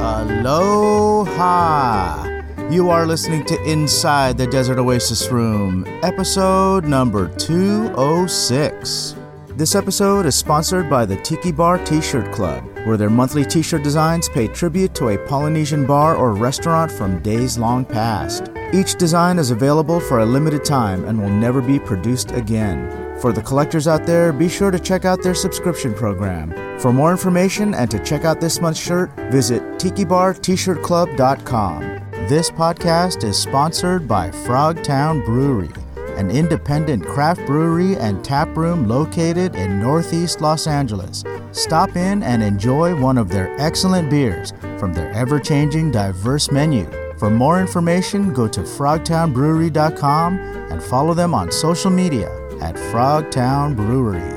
Aloha! You are listening to Inside the Desert Oasis Room, episode number 206. This episode is sponsored by the Tiki Bar t-shirt Club, where their monthly t-shirt designs pay tribute to a Polynesian bar or restaurant from days long past. Each design is available for a limited time and will never be produced again. For the collectors out there, be sure to check out their subscription program. For more information and to check out this month's shirt, visit tikibartshirtclub.com. This podcast is sponsored by Frogtown Brewery, an independent craft brewery and tap room located in Northeast Los Angeles. Stop in and enjoy one of their excellent beers from their ever-changing diverse menu. For more information, go to frogtownbrewery.com and follow them on social media at Frogtown Brewery.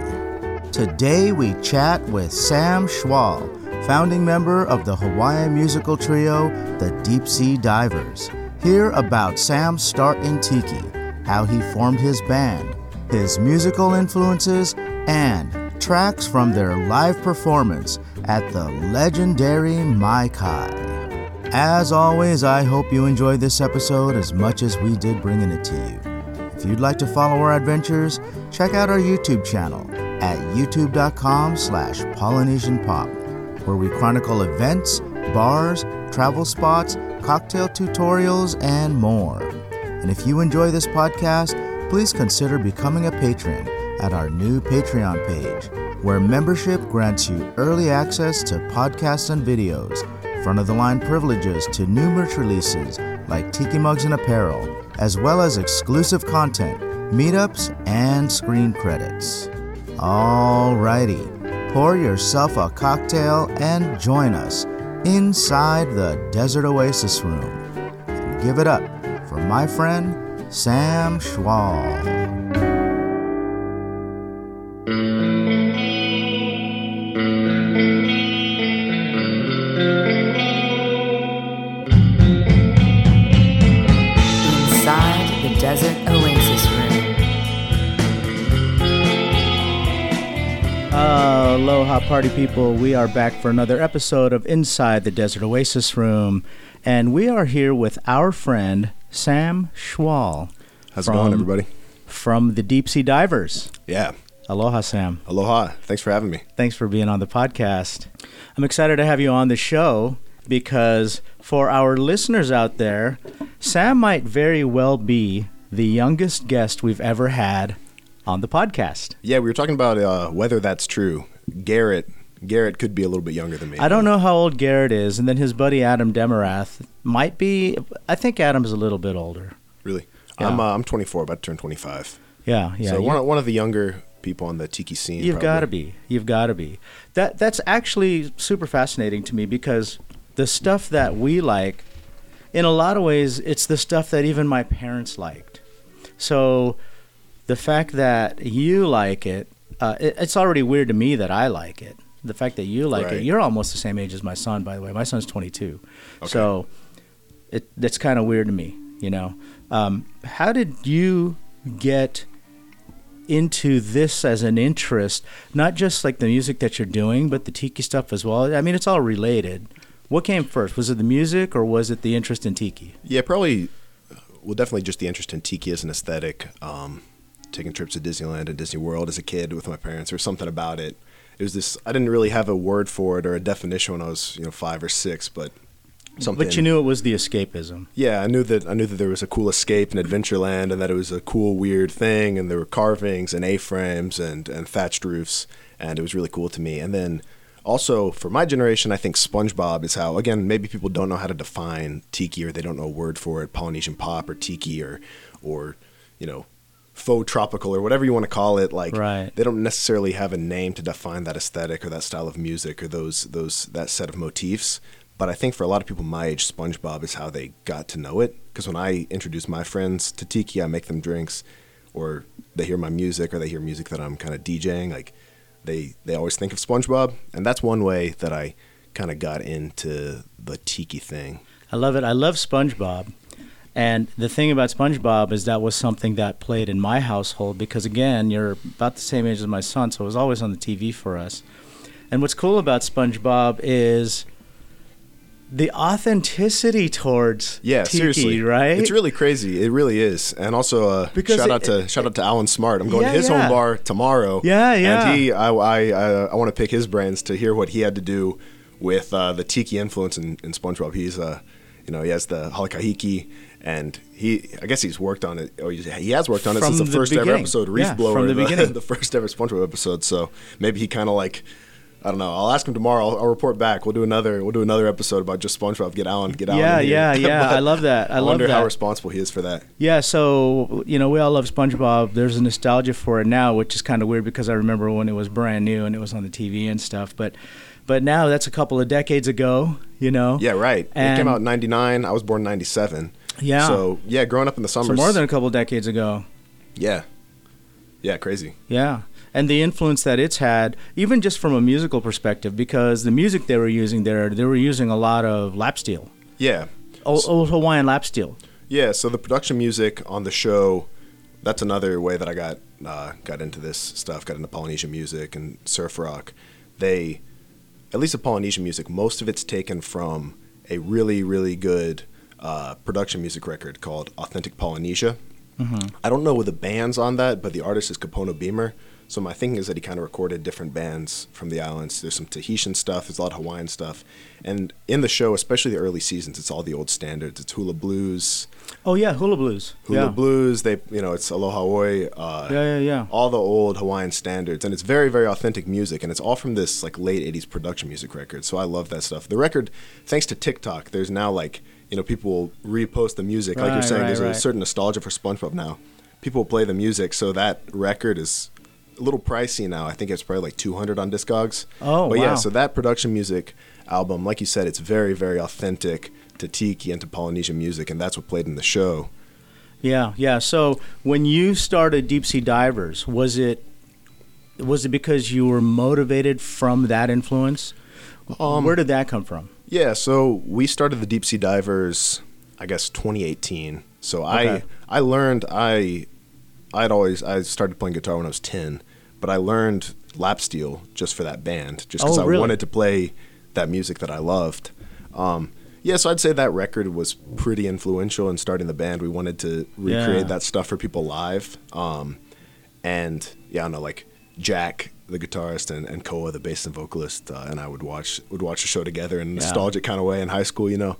Today we chat with Sam Schwal, founding member of the Hawaiian musical trio, The Deep Sea Divers. Hear about Sam's start in Tiki, how he formed his band, his musical influences, and tracks from their live performance at the legendary Mai Kai. As always, I hope you enjoyed this episode as much as we did bringing it to you. If you'd like to follow our adventures, check out our YouTube channel at youtube.com/Polynesian Pop, where we chronicle events, bars, travel spots, cocktail tutorials, and more. And if you enjoy this podcast, please consider becoming a patron at our new Patreon page, where membership grants you early access to podcasts and videos, front-of-the-line privileges to new merch releases like Tiki mugs and apparel, as well as exclusive content, meetups, and screen credits. Alrighty, pour yourself a cocktail and join us inside the Desert Oasis Room. And give it up for my friend, Sam Schwal. Inside the Desert Oasis Room. Aloha, party people. We are back for another episode of Inside the Desert Oasis Room. And we are here with our friend, Sam Schwal. How's it going, everybody? From the Deep Sea Divers. Yeah. Aloha, Sam. Aloha. Thanks for having me. Thanks for being on the podcast. I'm excited to have you on the show because for our listeners out there, Sam might very well be the youngest guest we've ever had on the podcast. Yeah, we were talking about whether that's true. Garrett could be a little bit younger than me. I don't know how old Garrett is, and then his buddy Adam Demarath might be. I think Adam's a little bit older. Really? Yeah. I'm 24, about to turn 25. Yeah. So one of the younger people on the Tiki scene. You've got to be. That's actually super fascinating to me because the stuff that we like, in a lot of ways, it's the stuff that even my parents liked. So the fact that you like it, it's already weird to me that I like it. The fact that you like it, you're almost the same age as my son, by the way. My son's 22. Okay. So that's kind of weird to me, you know. How did you get into this as an interest, not just like the music that you're doing, but the Tiki stuff as well? I mean, it's all related. What came first? Was it the music or was it the interest in Tiki? Yeah, definitely just the interest in Tiki as an aesthetic. Taking trips to Disneyland and Disney World as a kid with my parents or something about it. It was this, I didn't really have a word for it or a definition when I was, 5 or 6, but something. But you knew it was the escapism. Yeah, I knew that there was a cool escape in Adventureland and that it was a cool, weird thing, and there were carvings and A-frames and thatched roofs, and it was really cool to me. And then also for my generation, I think SpongeBob is how, again, maybe people don't know how to define Tiki or they don't know a word for it, Polynesian Pop or Tiki or faux tropical or whatever you want to call it, They don't necessarily have a name to define that aesthetic or that style of music or that set of motifs. But I think for a lot of people my age, SpongeBob is how they got to know it. Because when I introduce my friends to Tiki, I make them drinks, or they hear my music, or they hear music that I'm kind of DJing. Like they always think of SpongeBob, and that's one way that I kind of got into the Tiki thing. I love it. I love SpongeBob. And the thing about SpongeBob is that was something that played in my household because, again, you're about the same age as my son, so it was always on the TV for us. And what's cool about SpongeBob is the authenticity towards tiki, seriously, right? It's really crazy. It really is. And also, shout out to Alan Smart. I'm going to his home bar tomorrow. And I want to pick his brains to hear what he had to do with the tiki influence in SpongeBob. He's he has the halakahiki. And he has worked on it since the first ever episode, Reef Blower, from the beginning, the first ever SpongeBob episode. So maybe he kind of I don't know. I'll ask him tomorrow. I'll report back. We'll do another episode about just SpongeBob. Get Alan. Yeah. I love that. I wonder how responsible he is for that. Yeah. So we all love SpongeBob. There's a nostalgia for it now, which is kind of weird because I remember when it was brand new and it was on the TV and stuff, but now that's a couple of decades ago. Yeah. Right. And it came out in '99. I was born in '97. Yeah. So, growing up in the summers. So more than a couple of decades ago. Yeah. Yeah, crazy. Yeah. And the influence that it's had, even just from a musical perspective, because the music they were using there, they were using a lot of lap steel. Yeah. Old Hawaiian lap steel. Yeah, so the production music on the show, that's another way that I got into this stuff, got into Polynesian music and surf rock. They, at least the Polynesian music, most of it's taken from a really, really good production music record called Authentic Polynesia. Mm-hmm. I don't know the bands on that, but the artist is Kapono Beamer. So my thinking is that he kind of recorded different bands from the islands. There's some Tahitian stuff. There's a lot of Hawaiian stuff. And in the show, especially the early seasons, it's all the old standards. It's Hula Blues. Oh, yeah, Hula Blues. Hula Blues. They, it's Aloha Oi. All the old Hawaiian standards. And it's very, very authentic music. And it's all from this late 80s production music record. So I love that stuff. The record, thanks to TikTok, there's now people will repost the music. Like you're saying, there's a certain nostalgia for SpongeBob now. People play the music, so that record is a little pricey now. I think it's probably $200 on Discogs. Oh, but wow. Yeah, so that production music album, like you said, it's very, very authentic to tiki and to Polynesian music, and that's what played in the show. Yeah. So when you started Deep Sea Divers, was it because you were motivated from that influence? Where did that come from? Yeah, so we started the Deep Sea Divers, I guess, 2018. So okay. I started playing guitar when I was 10, but I learned lap steel just for that band, just because I wanted to play that music that I loved. So I'd say that record was pretty influential in starting the band. We wanted to recreate that stuff for people live. Jack, the guitarist, and Koa, the bass and vocalist, and I would watch the show together in a nostalgic kind of way in high school, that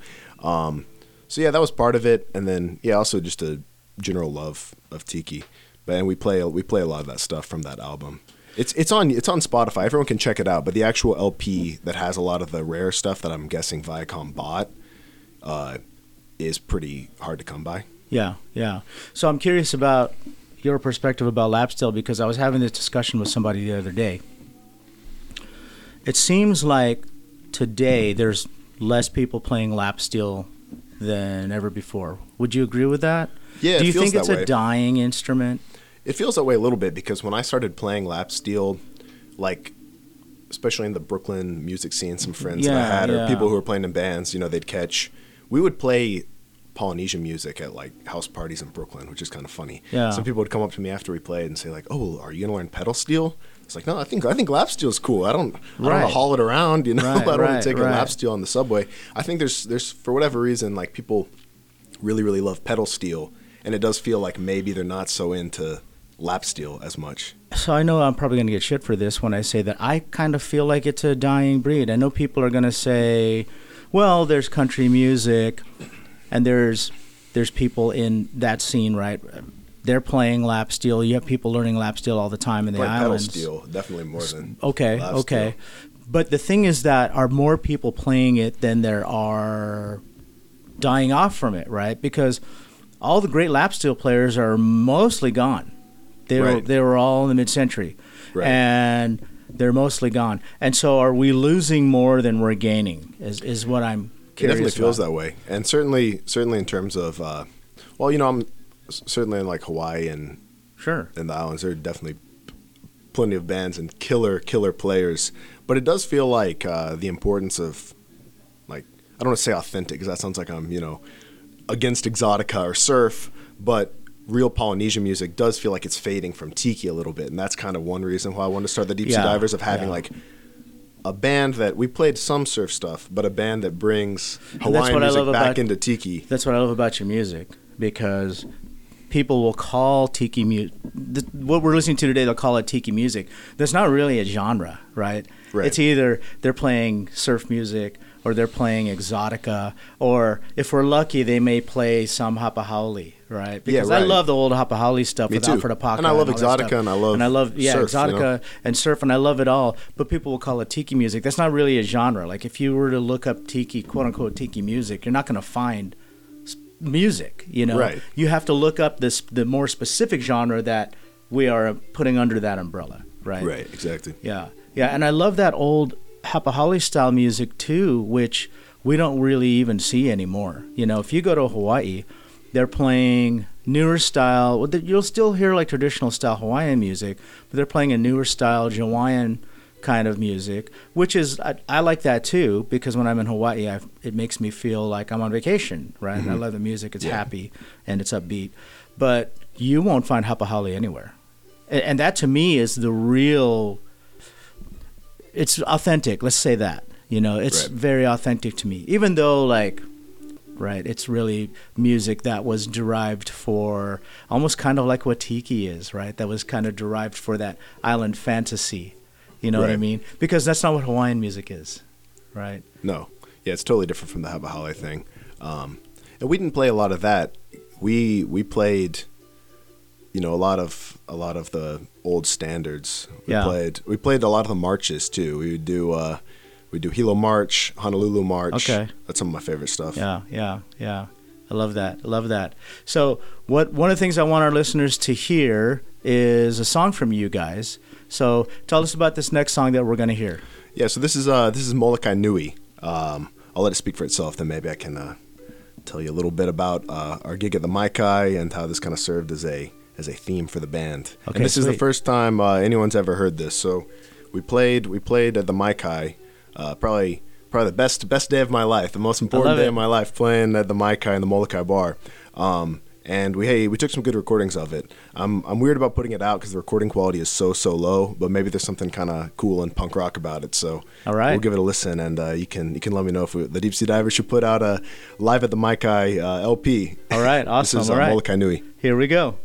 was part of it, and then also just a general love of tiki. But and we play a lot of that stuff from that album. It's on Spotify. Everyone can check it out. But the actual LP that has a lot of the rare stuff that I'm guessing Viacom bought is pretty hard to come by. Yeah. So I'm curious about your perspective about lap steel, because I was having this discussion with somebody the other day. It seems like today there's less people playing lap steel than ever before. Would you agree with that? Yeah, do you think it's a dying instrument? It feels that way a little bit, because when I started playing lap steel, especially in the Brooklyn music scene, some friends that I had or people who were playing in bands, they'd catch. We would play Polynesian music at house parties in Brooklyn, which is kind of funny. Yeah. Some people would come up to me after we played and say are you gonna learn pedal steel? It's no, I think lap steel is cool. I don't want to haul it around. I don't want to take a lap steel on the subway. I think there's for whatever reason people really really love pedal steel, and it does feel like maybe they're not so into lap steel as much. So I know I'm probably gonna get shit for this when I say that. I kind of feel like it's a dying breed. I know people are gonna say, well, there's country music. And there's people in that scene, right? They're playing lap steel. You have people learning lap steel all the time in the islands. Pedal steel, definitely more than lap steel. But the thing is that are more people playing it than there are dying off from it, right? Because all the great lap steel players are mostly gone. They were all in the mid-century, and they're mostly gone. And so, are we losing more than we're gaining? Is what I'm. It definitely feels that way, and certainly in terms of, I'm certainly in Hawaii and in the islands. There are definitely plenty of bands and killer players, but it does feel like the importance of, I don't want to say authentic, because that sounds like I'm against exotica or surf, but real Polynesian music does feel like it's fading from tiki a little bit, and that's kind of one reason why I wanted to start the Deep Sea Divers, of having a band that we played some surf stuff, but a band that brings Hawaiian music back into Tiki. That's what I love about your music, because people will call Tiki music, what we're listening to today, they'll call it Tiki music. That's not really a genre, right? Right. It's either they're playing surf music or they're playing exotica, or if we're lucky, they may play some hapa haole, right? Because I love the old hapa haole stuff with Alfred Apaka. And I love exotica, and I love surf, exotica, you know? And surf, and I love it all. But people will call it Tiki music. That's not really a genre. Like if you were to look up Tiki, quote unquote Tiki music, you're not going to find music, you know? Right. You have to look up the more specific genre that we are putting under that umbrella, right? Right, exactly. Yeah, yeah, and I love that old hapa haole style music too, which we don't really even see anymore. You know, if you go to Hawaii, they're playing newer style. You'll still hear like traditional style Hawaiian music, but they're playing a newer style Hawaiian kind of music, which is I like that too, because when I'm in Hawaii, it makes me feel like I'm on vacation, right? Mm-hmm. And I love the music. It's happy and it's upbeat, but you won't find hapa haole anywhere, and that to me is the real. It's authentic. Let's say that, you know, it's very authentic to me, even though like, it's really music that was derived for almost kind of like what Tiki is, right? That was kind of derived for that island fantasy, you know what I mean? Because that's not what Hawaiian music is, right? No. Yeah, it's totally different from the hapa haole thing. And we didn't play a lot of that. We played, you know, a lot of the old standards. We played a lot of the marches too. We would do Hilo March, Honolulu March. Okay. That's some of my favorite stuff. Yeah. I love that. So one of the things I want our listeners to hear is a song from you guys. So tell us about this next song that we're gonna hear. Yeah, so this is Molokai Nui. I'll let it speak for itself, then maybe I can tell you a little bit about our gig at the Mai Kai and how this kind of served as a theme for the band. Okay, and this is the first time anyone's ever heard this. So we played at the Mai Kai, probably the best day of my life, the most important day of my life, playing at the Mai Kai in the Molokai Bar. And we took some good recordings of it. I'm weird about putting it out because the recording quality is so low, but maybe there's something kind of cool and punk rock about it. So we'll give it a listen, and you can let me know if the Deep Sea Divers should put out a Live at the Mai Kai LP. All right, awesome. This is Molokai Nui. Here we go.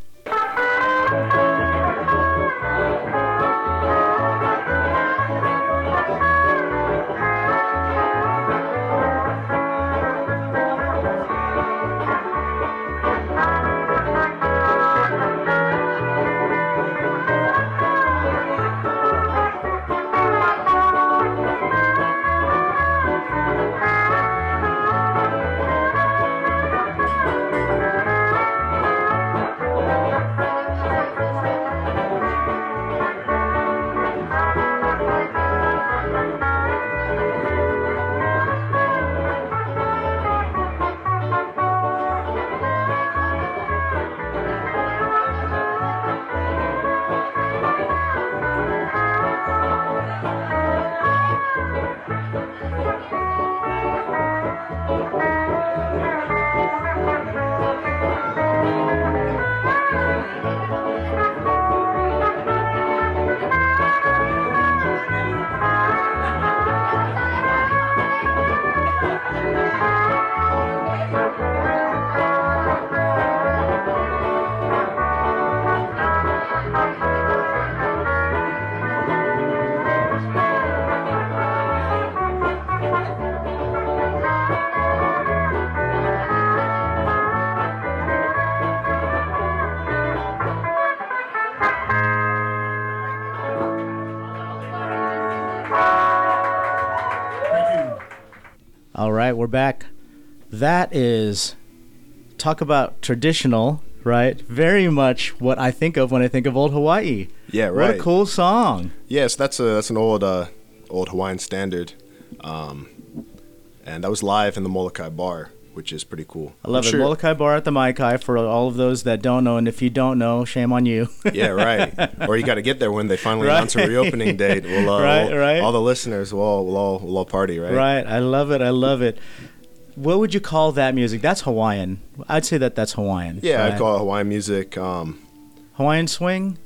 We're back. That is, talk about traditional, right? Very much what I think of when I think of old Hawaii. Yeah, right. What a cool song. Yes, that's an old Hawaiian standard, and that was live in the Molokai Bar, which is pretty cool. I love it. Molokai Bar at the Mai Kai, for all of those that don't know, and if you don't know, shame on you. Yeah, right. Or you got to get there when they finally announce a reopening date. All the listeners will all party, right? Right. I love it. What would you call that music? That's Hawaiian. I'd say that's Hawaiian. Yeah, right? I'd call it Hawaiian music. Hawaiian swing?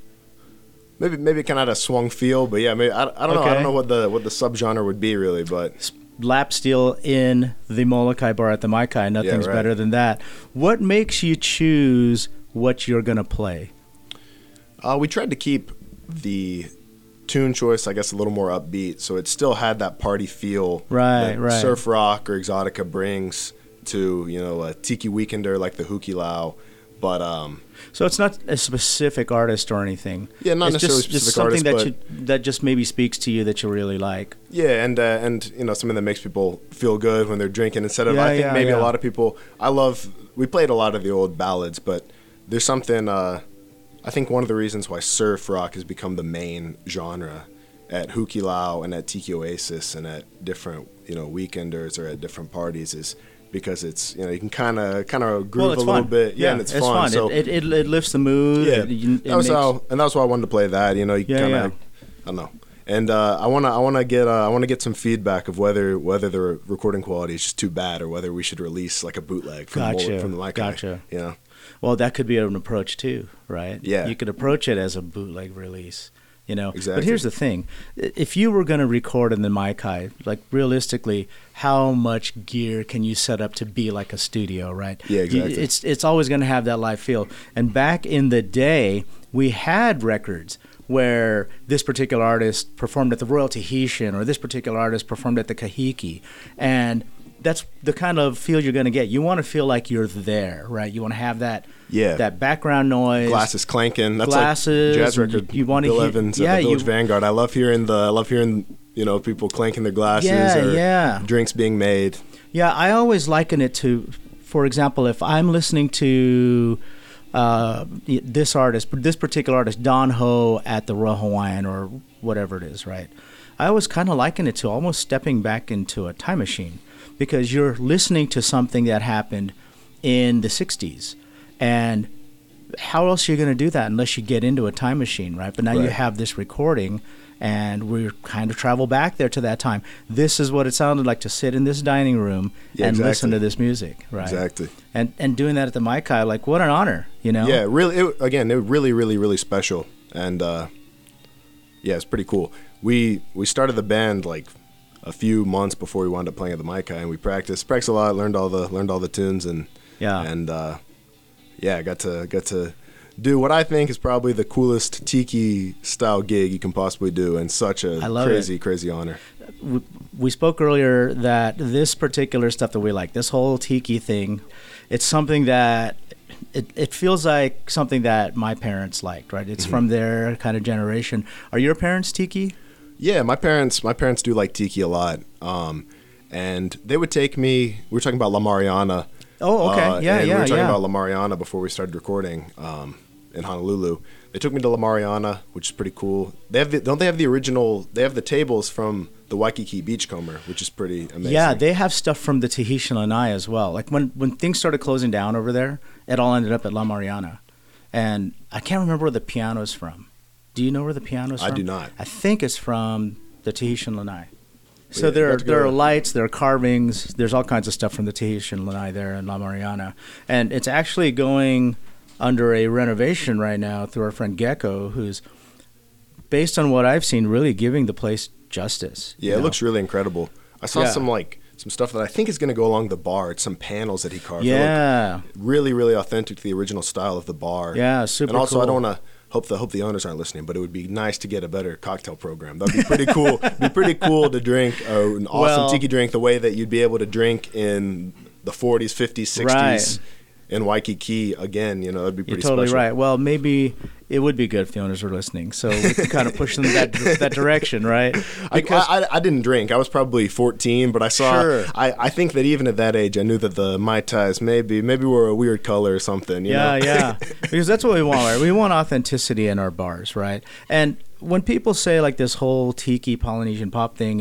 Maybe kind of a swung feel, but yeah, maybe, I don't know. I don't know what the subgenre would be really, but lap steel in the Molokai Bar at the Mai Kai. Nothing's better than that. What makes you choose what you're gonna play? We tried to keep the tune choice, I guess, a little more upbeat, so it still had that party feel, that surf rock or exotica brings to, you know, a tiki weekender like the Hukilau. But so it's not a specific artist or anything. Yeah, not necessarily specific. Just something artist, that just maybe speaks to you, that you really like. Yeah, and you know, something that makes people feel good when they're drinking instead of I think maybe a lot of people. We played a lot of the old ballads, but there's something. I think one of the reasons why surf rock has become the main genre at Hukilau and at Tiki Oasis and at different, you know, weekenders or at different parties is, because it's, you know, you can kind of groove a little bit, and it's fun. Fun. So it lifts the mood. Yeah, that was why I wanted to play that. You know, I don't know. And I want to get some feedback of whether the recording quality is just too bad or whether we should release like a bootleg from the Molokai. Gotcha. Yeah. You know? Well, that could be an approach too, right? Yeah. You could approach it as a bootleg release. You know, exactly. But here's the thing: if you were going to record in the Mai Kai, like realistically, how much gear can you set up to be like a studio, right? Yeah, exactly. It's always going to have that live feel. And back in the day, we had records where this particular artist performed at the Royal Tahitian, or this particular artist performed at the Kahiki, and that's the kind of feel you're going to get. You want to feel like you're there, right? You want to have that that background noise. Glasses clanking. That's like jazz record. You want to hear at the Village Vanguard. I love hearing, you know, people clanking their glasses or drinks being made. Yeah, I always liken it to, for example, if I'm listening to this particular artist, Don Ho at the Royal Hawaiian or whatever it is, right? I always kind of liken it to almost stepping back into a time machine, because you're listening to something that happened in the 60s. And how else are you going to do that unless you get into a time machine, right? But now you have this recording, and we're kind of travel back there to that time. This is what it sounded like to sit in this dining room listen to this music, right? Exactly. And doing that at the Mai Kai, like, what an honor, you know? Yeah, really. It was really, really, really special. And, it's pretty cool. We started the band, like, a few months before we wound up playing at the Mai Kai, and we practiced a lot, learned all the tunes, and got to do what I think is probably the coolest tiki style gig you can possibly do, and such a crazy honor. We spoke earlier that this particular stuff that we like, this whole tiki thing, it's something that it feels like something that my parents liked, right? It's from their kind of generation. Are your parents tiki? Yeah, my parents do like tiki a lot, and they would take me. We were talking about La Mariana. Oh, okay, we were talking about La Mariana before we started recording in Honolulu. They took me to La Mariana, which is pretty cool. They have the tables from the Waikiki Beachcomber, which is pretty amazing. Yeah, they have stuff from the Tahitian Lanai as well. Like when things started closing down over there, it all ended up at La Mariana, and I can't remember where the piano's from. Do you know where the piano's from? I do not. I think it's from the Tahitian Lanai. So there are lights, there are carvings, there's all kinds of stuff from the Tahitian Lanai there in La Mariana. And it's actually going under a renovation right now through our friend Gecko, who's, based on what I've seen, really giving the place justice. Yeah, it looks really incredible. I saw some stuff that I think is going to go along the bar. It's some panels that he carved. Yeah. Really, really authentic to the original style of the bar. Yeah, super cool. And also cool. I don't want to... Hope the owners aren't listening, but it would be nice to get a better cocktail program. That'd be pretty cool. It'd be pretty cool to drink an awesome tiki drink the way that you'd be able to drink in the 40s, 50s, 60s in Waikiki. Again, you know, that'd be pretty special. You're totally right. Well, maybe it would be good if the owners were listening, so we could kind of push them that direction, right? Because I didn't drink. I was probably 14, but I saw. Sure. I think that even at that age, I knew that the Mai Tais maybe were a weird color or something. You know? Because that's what we want, right? We want authenticity in our bars, right? And when people say like this whole tiki Polynesian pop thing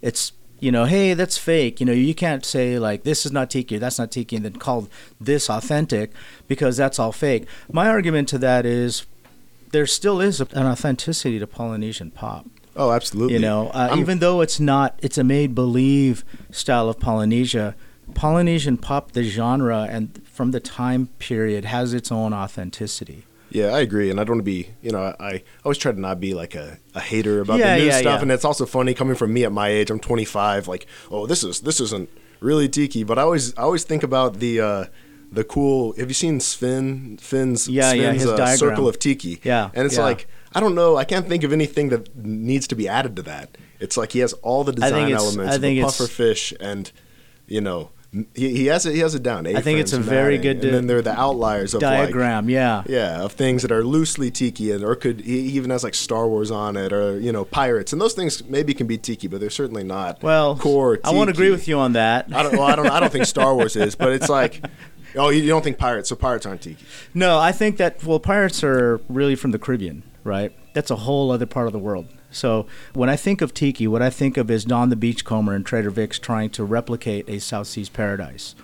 it's. You know, hey, that's fake. You know, you can't say like this is not tiki, that's not tiki, and then call this authentic because that's all fake. My argument to that is there still is an authenticity to Polynesian pop. Oh, absolutely. You know, even though it's a made-believe style of Polynesia, Polynesian pop, the genre, and from the time period, has its own authenticity. Yeah, I agree. And I don't want to be, I always try to not be like a hater about the new stuff. Yeah. And it's also funny coming from me at my age. I'm 25. Like, oh, this isn't really tiki. But I always think about the cool. Have you seen Sven's circle of tiki? Yeah. And it's like, I don't know. I can't think of anything that needs to be added to that. It's like he has all the design elements of a puffer fish and, He has it down. I think it's a very good diagram. And then there are the outliers of diagram, of things that are loosely tiki, and or could he even has like Star Wars on it, or pirates, and those things maybe can be tiki, but they're certainly not core tiki. I won't agree with you on that. I don't think Star Wars is, but it's like, oh, you don't think pirates, so pirates aren't tiki. No, I think that pirates are really from the Caribbean, right? That's a whole other part of the world. So when I think of tiki, what I think of is Don the Beachcomber and Trader Vic's trying to replicate a South Seas paradise.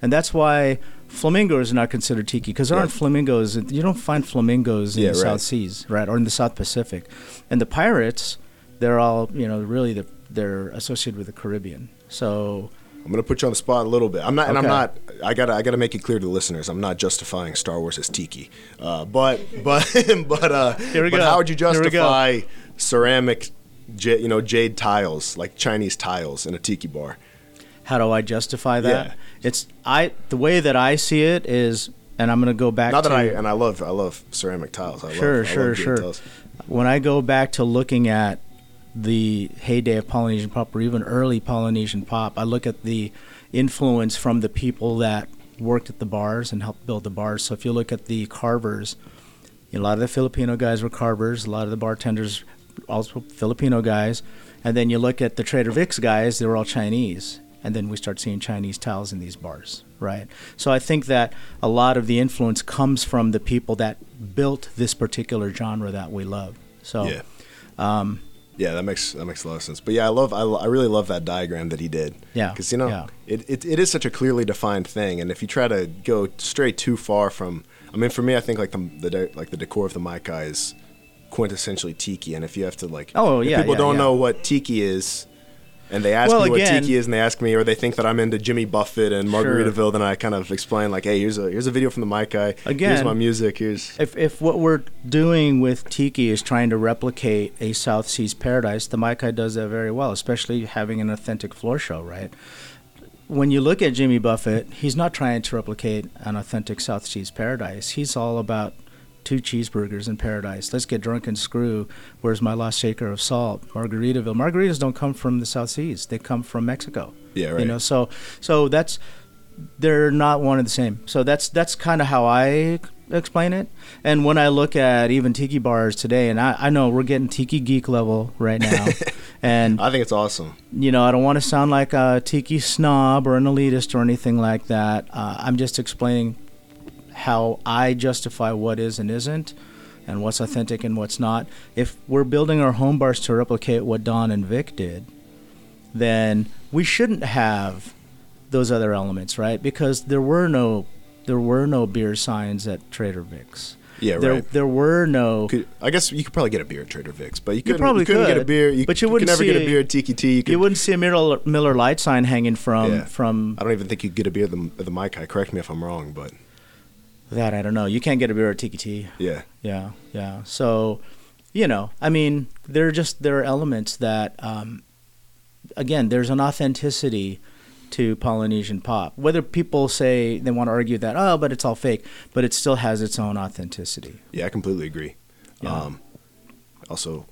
And that's why flamingos are not considered tiki, because there aren't flamingos. You don't find flamingos in the South Seas, right, or in the South Pacific. And the pirates, they're all, really they're associated with the Caribbean. So I'm going to put you on the spot a little bit. I'm not, and okay. I'm not. I gotta make it clear to the listeners. I'm not justifying Star Wars as tiki. But how would you justify ceramic, jade tiles, like Chinese tiles, in a tiki bar? How do I justify that? Yeah. The way that I see it is, and I'm going to go back. Not to, that I love ceramic tiles. I love jade tiles. When I go back to looking at the heyday of Polynesian Pop, or even early Polynesian Pop, I look at the influence from the people that worked at the bars and helped build the bars. So if you look at the carvers, a lot of the Filipino guys were carvers, a lot of the bartenders also Filipino guys, and then you look at the Trader Vic's guys, they were all Chinese, and then we start seeing Chinese tiles in these bars, right? So I think that a lot of the influence comes from the people that built this particular genre that we love. So yeah, that makes a lot of sense. But yeah, I really love that diagram that he did. Yeah, because it is such a clearly defined thing, and if you try to go straight too far from, for me, I think like the decor of the Mai Kai is quintessentially tiki, and if you have to know what tiki is, and they ask me what tiki is, and they ask me, or they think that I'm into Jimmy Buffett and Margaritaville, then I kind of explain like, hey, here's a video from the Mai Kai. Again, here's my music. If what we're doing with tiki is trying to replicate a South Seas paradise, the Mai Kai does that very well, especially having an authentic floor show, right? When you look at Jimmy Buffett, he's not trying to replicate an authentic South Seas paradise. He's all about two cheeseburgers in paradise. Let's get drunk and screw. Where's my lost shaker of salt? Margaritaville. Margaritas don't come from the South Seas. They come from Mexico. Yeah, right. So that's, they're not one and the same. So that's kind of how I explain it. And when I look at even tiki bars today, and I know we're getting tiki geek level right now. And I think it's awesome. I don't want to sound like a tiki snob or an elitist or anything like that. I'm just explaining how I justify what is and isn't, and what's authentic and what's not. If we're building our home bars to replicate what Don and Vic did, then we shouldn't have those other elements, right? Because there were no beer signs at Trader Vic's. Yeah, right. There were no. I guess you could probably get a beer at Trader Vic's, but you couldn't get a beer. You could never get a beer at Tiki Tea. You wouldn't see a Miller Lite sign hanging from. I don't even think you could get a beer at the Mai Kai. Correct me if I'm wrong, but. That I don't know. You can't get a beer at Tiki-Ti. Yeah. So, there are elements that, again, there's an authenticity to Polynesian Pop. Whether people say they want to argue that, oh, but it's all fake, but it still has its own authenticity. Yeah, I completely agree. Yeah. Also,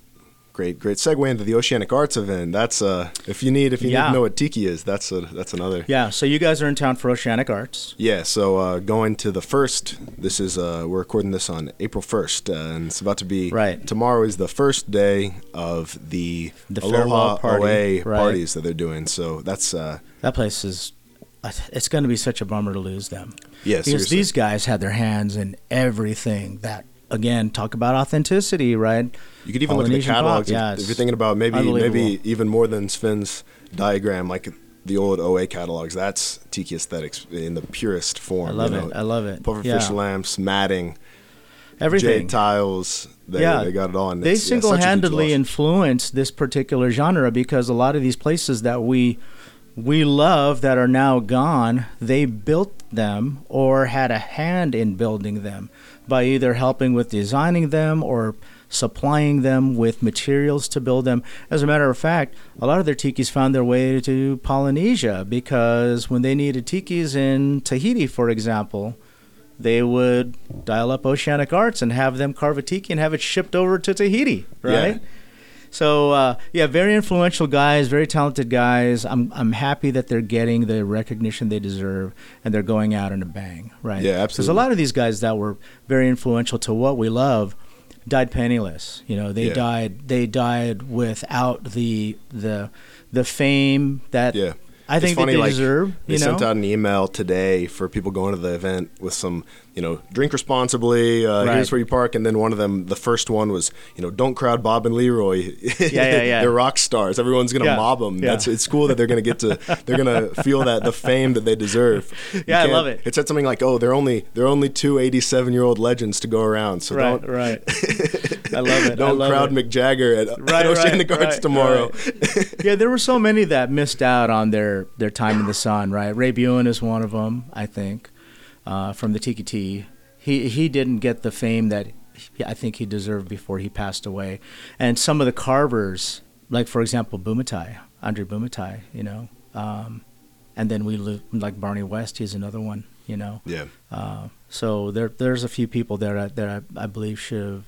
great segue into the Oceanic Arts event. That's if you need to know what tiki is, that's another. Yeah, so you guys are in town for Oceanic Arts. Yeah, so going to the first. This is we're recording this on April 1st, and it's about to be right. Tomorrow is the first day of the Aloha Party parties that they're doing. So that's that place is. It's going to be such a bummer to lose them. Yes, because seriously. These guys had their hands in everything that. Again, talk about authenticity, right? You could even Polynesian look at the catalogs if you're thinking about maybe even more than Sven's diagram, like the old OA catalogs. That's tiki aesthetics in the purest form. I love it. Pufferfish lamps, matting, everything, jade tiles. They got it all. And they single-handedly influenced this particular genre, because a lot of these places that we we love that are now gone, they built them or had a hand in building them by either helping with designing them or supplying them with materials to build them. As a matter of fact, a lot of their tikis found their way to Polynesia, because when they needed tikis in Tahiti, for example, they would dial up Oceanic Arts and have them carve a tiki and have it shipped over to Tahiti, right? Yeah. So, very influential guys, very talented guys. I'm happy that they're getting the recognition they deserve, and they're going out in a bang, right? Yeah, absolutely. Because a lot of these guys that were very influential to what we love died penniless. You know, they died. They died without the fame that I think they deserve. Like, they sent out an email today for people going to the event with some, drink responsibly. Here's where you park. And then one of them, the first one was, don't crowd Bob and Leroy. They're rock stars. Everyone's going to mob them. Yeah. It's cool that they're going to they're going to feel that the fame that they deserve. Yeah, I love it. It said something like, oh, they're only two 87-year-old legends to go around. So don't. Right. I love it. Don't crowd Mick Jagger at Oceanic Arts tomorrow. Right. Yeah, there were so many that missed out on their time in the sun, right? Ray Bueno is one of them, I think, from the Tiki-Ti. He didn't get the fame that I think he deserved before he passed away. And some of the carvers, like, for example, Bumatai, Andre Bumatai, and then we live, like Barney West, he's another one, Yeah. So there's a few people there that I believe should have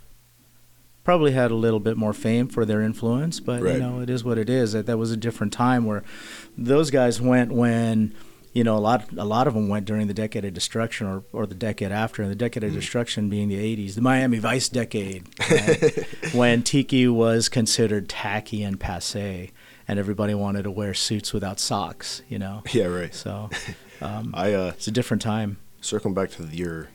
probably had a little bit more fame for their influence, but it is what it is. That was a different time where those guys went when, a lot of them went during the decade of destruction or the decade after, and the decade of destruction being the 80s, the Miami Vice decade, right? When tiki was considered tacky and passé, and everybody wanted to wear suits without socks, Yeah, right. So it's a different time. Circling back to your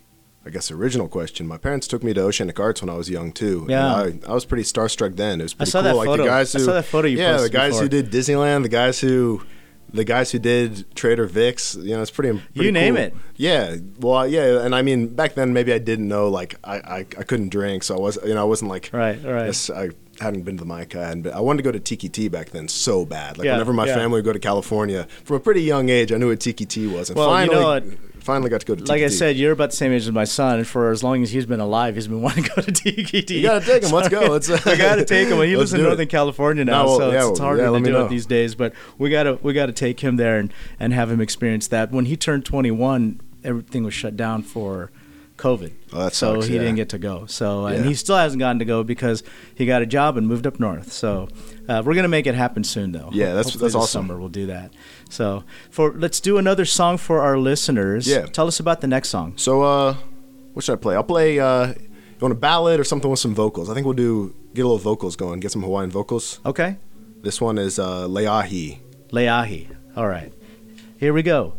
original question. My parents took me to Oceanic Arts when I was young too. Yeah, I was pretty starstruck then. It was pretty cool. Like the guys who I saw that photo you posted. Yeah, the guys who did Disneyland, the guys who did Trader Vic's. It's pretty. You name it. Yeah. Well, yeah, and I mean back then maybe I didn't know, like I couldn't drink, so I was I wasn't like I hadn't been to the Mai Kai, and I wanted to go to Tiki-Ti back then so bad. Like whenever my family would go to California, from a pretty young age, I knew what Tiki-Ti was. And finally got to go to Tiki-Ti. Like I said, you're about the same age as my son, and for as long as he's been alive, he's been wanting to go to Tiki-Ti. You got to take him. Let's go. We got to take him. He lives in Northern California now, it's harder to do it these days. But we got to take him there and have him experience that. When he turned 21, everything was shut down for COVID. Oh, that sucks, so he didn't get to go. So and he still hasn't gotten to go because he got a job and moved up north. So we're gonna make it happen soon, though. Yeah, that's awesome. Summer we'll do that. So let's do another song for our listeners. Yeah. Tell us about the next song. So what should I play? I'll play you want a ballad or something with some vocals? I think we'll get a little vocals going. Get some Hawaiian vocals. Okay. This one is Leahi. Leahi. All right. Here we go.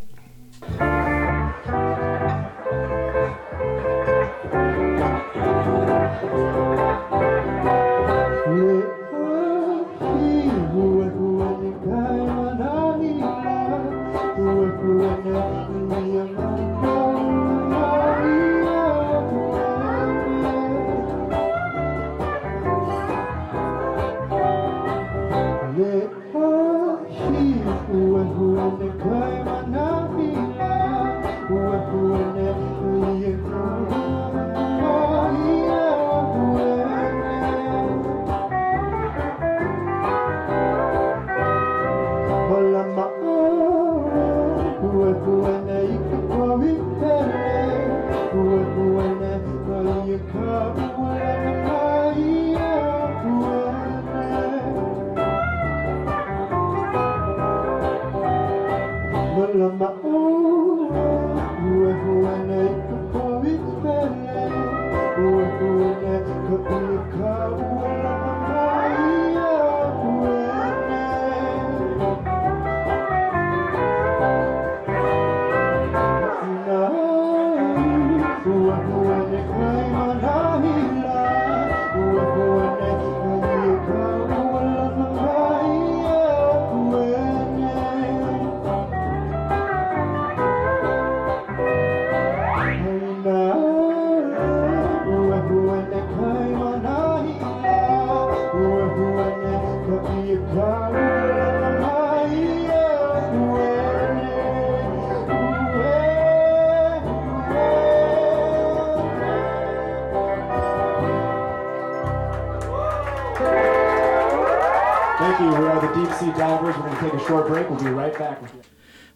Divers. We're going to take a short break. We'll be right back with you.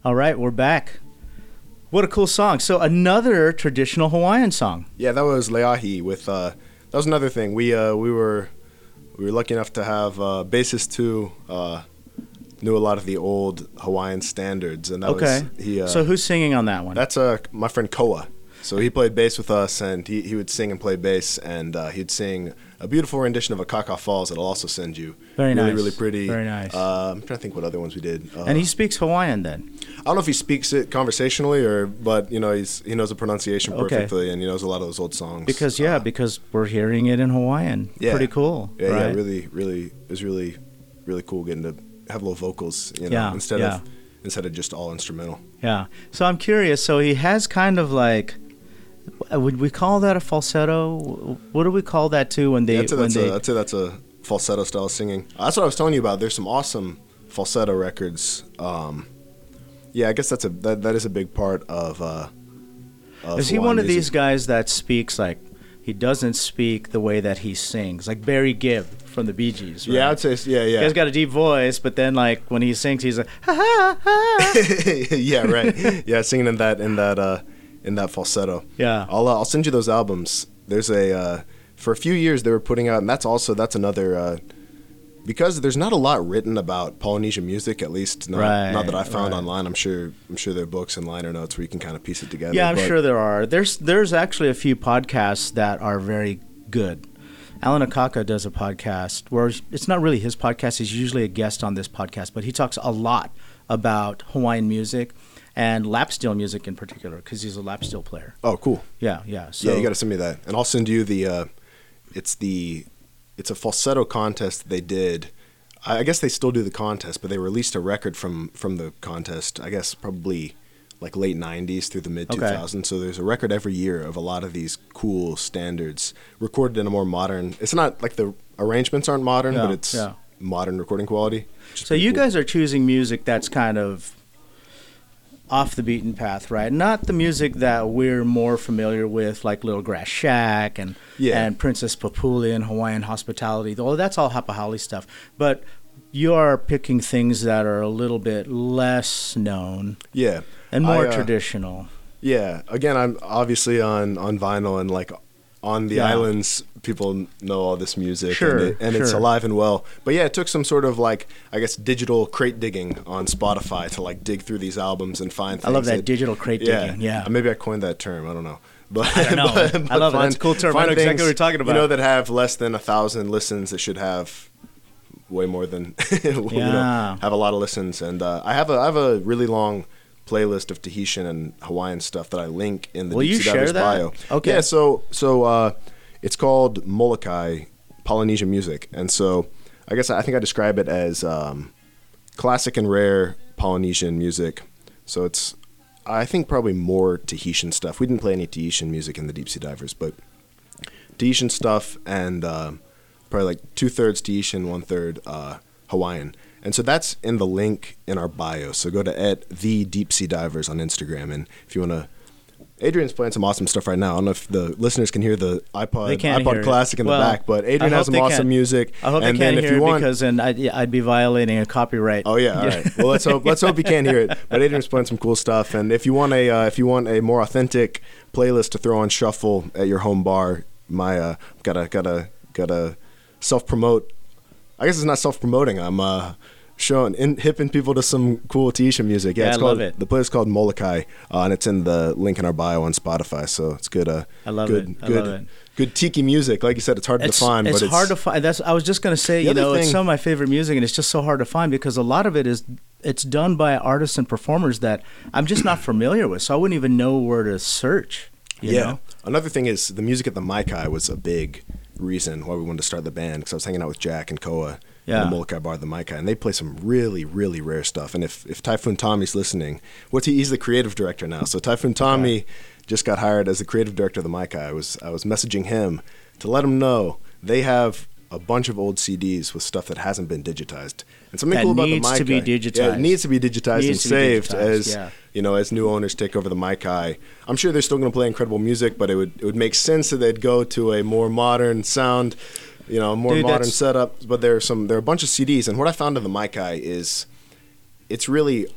All right, we're back. What a cool song. So another traditional Hawaiian song. Yeah, that was Leahi with, that was another thing. We were lucky enough to have bassist too, knew a lot of the old Hawaiian standards, and that was he. So who's singing on that one? That's my friend Koa. So he played bass with us, and he would sing and play bass, and he'd sing a beautiful rendition of Akaka Falls that I'll also send you. Very nice. Really, really pretty. Very nice. I'm trying to think what other ones we did. And he speaks Hawaiian then? I don't know if he speaks it conversationally, but you know, he knows the pronunciation perfectly, and he knows a lot of those old songs. Because we're hearing it in Hawaiian. Yeah. Pretty cool. Yeah, right? Yeah, really, really, it was really, really cool getting to have little vocals, you know, instead of just all instrumental. Yeah. So I'm curious. So he has kind of like... Would we call that a falsetto? What do we call that too when they... I'd say that's a falsetto style of singing. That's what I was telling you about. There's some awesome falsetto records. I guess that is a big part of... is he Hawaiian one music. Of these guys that speaks like he doesn't speak the way that he sings, like Barry Gibb from the Bee Gees? Right? Yeah, I'd say yeah. He's got a deep voice, but then like when he sings, he's like ha ha ha. Yeah, right. Yeah, singing in that falsetto. Yeah. I'll send you those albums. There's for a few years they were putting out, and that's another, because there's not a lot written about Polynesian music, at least not that I found online. I'm sure there are books and liner notes where you can kind of piece it together. Yeah, sure there are. There's actually a few podcasts that are very good. Alan Akaka does a podcast where it's not really his podcast. He's usually a guest on this podcast, but he talks a lot about Hawaiian music. And lap steel music in particular, because he's a lap steel player. Oh, cool. Yeah. So, yeah, you got to send me that. And I'll send you the, it's a falsetto contest they did. I guess they still do the contest, but they released a record from the contest, I guess probably like late 90s through the mid 2000s. Okay. So there's a record every year of a lot of these cool standards recorded in a more modern, it's not like the arrangements aren't modern, but it's modern recording quality. So you guys are choosing music that's kind of off the beaten path, right? Not the music that we're more familiar with, like Little Grass Shack and Princess Papuli and Hawaiian Hospitality. Although that's all Hapahali stuff. But you are picking things that are a little bit less known. Yeah. And more traditional. Yeah. Again, I'm obviously on vinyl, and like on the islands, people know all this music. Sure. And it's alive and well. But yeah, it took some sort of like, I guess, digital crate digging on Spotify to like dig through these albums and find things. I love that digital crate digging. Yeah. Maybe I coined that term. I don't know. But I don't know. But I love it. That's a cool term. I know exactly what you're talking about. You know, that have less than 1,000 listens that should have way more than, have a lot of listens. And I have a really long playlist of Tahitian and Hawaiian stuff that I link in the Deep Sea Divers bio. Okay. Yeah, so it's called Molokai Polynesian Music. And so I guess I think I describe it as classic and rare Polynesian music. So it's, I think, probably more Tahitian stuff. We didn't play any Tahitian music in the Deep Sea Divers, but Tahitian stuff, and probably like 2/3 Tahitian, 1/3 Hawaiian. And so that's in the link in our bio. So go to @thedeepseadivers on Instagram. And if you want to, Adrian's playing some awesome stuff right now. I don't know if the listeners can hear the iPod Classic in the back, but Adrian has some awesome music. I hope they can hear it, because then I'd be violating a copyright. Oh yeah, all right. Well, let's hope you can hear it. But Adrian's playing some cool stuff. And if you want a more authentic playlist to throw on shuffle at your home bar, my gotta self promote. I guess it's not self-promoting. I'm hipping people to some cool Tahitian music. Yeah, I love it. The place is called Molokai, and it's in the link in our bio on Spotify. So it's good. Good tiki music. Like you said, it's hard to find. It's hard to find. I was just gonna say, it's some of my favorite music, and it's just so hard to find because a lot of it it's done by artists and performers that I'm just not familiar with. So I wouldn't even know where to search. You know? Another thing is the music at the Mai Kai was a big reason why we wanted to start the band, because I was hanging out with Jack and Koa in the Molokai Bar, the Mai Kai, and they play some really, really rare stuff. And if Typhoon Tommy's listening, he's the creative director now. So Typhoon Tommy just got hired as the creative director of the Mai Kai. I was messaging him to let him know they have a bunch of old CDs with stuff that hasn't been digitized. And something cool about the Mai Kai, it needs to be digitized and saved as new owners take over the Mai Kai. I'm sure they're still going to play incredible music, but it would make sense that they'd go to a more modern sound, more modern setup. But there are a bunch of CDs, and what I found in the Mai Kai is it's really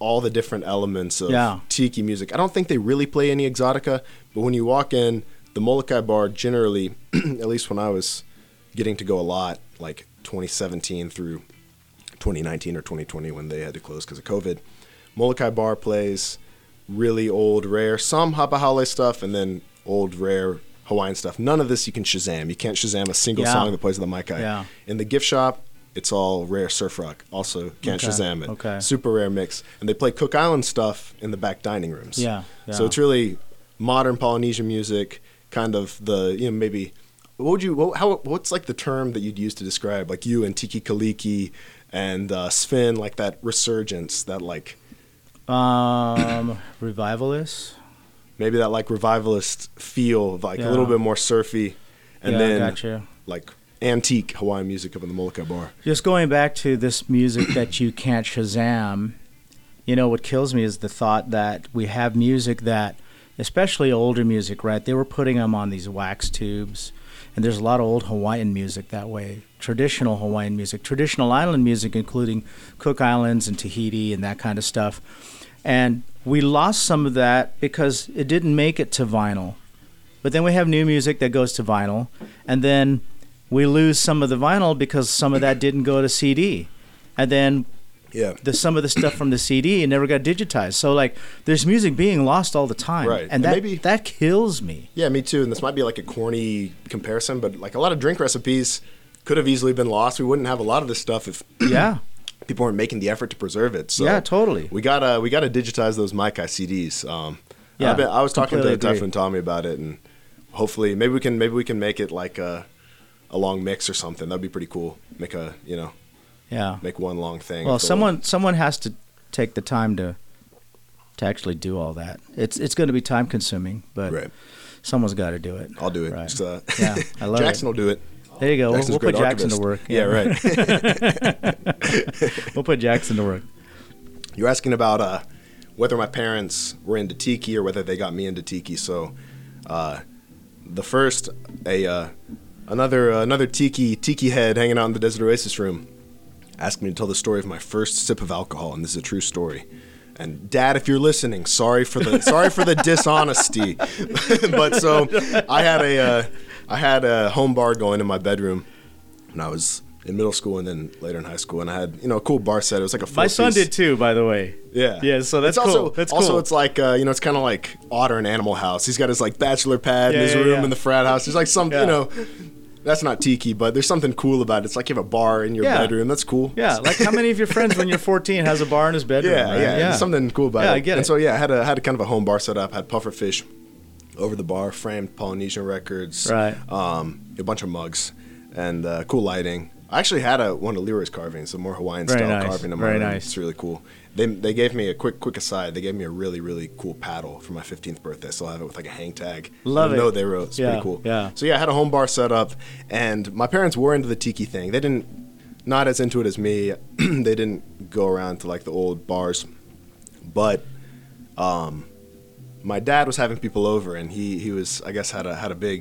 all the different elements of tiki music. I don't think they really play any exotica, but when you walk in, the Molokai Bar generally, at least when I was getting to go a lot, like 2017 through 2019 or 2020 when they had to close because of COVID, Molokai Bar plays really old, rare, some Hapahale stuff, and then old, rare Hawaiian stuff. None of this you can Shazam. You can't Shazam a single song that plays the Mai Kai. Yeah. In the gift shop, it's all rare surf rock. Also can't Shazam it. Okay. Super rare mix. And they play Cook Island stuff in the back dining rooms. Yeah. So it's really modern Polynesian music, kind of the, you know, maybe, what's like the term that you'd use to describe, like you and Tiki Kaliki and Sven, like that resurgence, that like... revivalist? Maybe that like revivalist feel, like a little bit more surfy, and then like antique Hawaiian music up in the Molokai Bar. Just going back to this music that you can't Shazam, you know, what kills me is the thought that we have music that, especially older music, right? They were putting them on these wax tubes, and there's a lot of old Hawaiian music that way. Traditional Hawaiian music, traditional island music, including Cook Islands and Tahiti and that kind of stuff. And we lost some of that because it didn't make it to vinyl. But then we have new music that goes to vinyl, and then we lose some of the vinyl because some of that didn't go to CD. And then some of the stuff from the CD never got digitized. So like there's music being lost all the time. Right. And that kills me. Yeah, me too. And this might be like a corny comparison, but like a lot of drink recipes could have easily been lost. We wouldn't have a lot of this stuff if people weren't making the effort to preserve it. So yeah, totally. We gotta digitize those Mai Kai CDs. I was talking to Duff and Tommy about it, and hopefully maybe we can make it like a long mix or something. That'd be pretty cool. Make one long thing. Well, someone has to take the time to actually do all that. It's going to be time consuming, but someone's got to do it. I'll do it. Right. Yeah, I love Jackson it. Will do it. There you go. We'll put Jackson to work. Yeah, right. We'll put Jackson to work. You're asking about whether my parents were into tiki or whether they got me into tiki. So the first, another tiki head hanging out in the Desert Oasis room asked me to tell the story of my first sip of alcohol, and this is a true story. And Dad, if you're listening, sorry for the dishonesty. But so I had a home bar going in my bedroom when I was in middle school and then later in high school, and I had, you know, a cool bar set. It was like a 4-piece. My son did too, by the way. Yeah. Yeah, so that's cool. Also, it's like, you know, it's kind of like Otter in Animal House. He's got his like bachelor pad in his room in the frat house. There's like some, you know, that's not tiki, but there's something cool about it. It's like you have a bar in your bedroom. That's cool. Yeah, like how many of your friends when you're 14 has a bar in his bedroom? Yeah, right? There's something cool about it. Yeah, I get it. And so, yeah, I had a kind of a home bar set up. Had pufferfish over the bar, framed Polynesian records, right? A bunch of mugs, and cool lighting. I actually had one of Leroy's carvings, a more Hawaiian style carving in my room. Nice. It's really cool. They gave me a quick aside. They gave me a really, really cool paddle for my 15th birthday. I still have it with like a hang tag. Love it. No, they wrote. It's pretty cool. Yeah. So yeah, I had a home bar set up, and my parents were into the tiki thing. They not as into it as me. They didn't go around to like the old bars, but my dad was having people over, and he was, I guess, there were a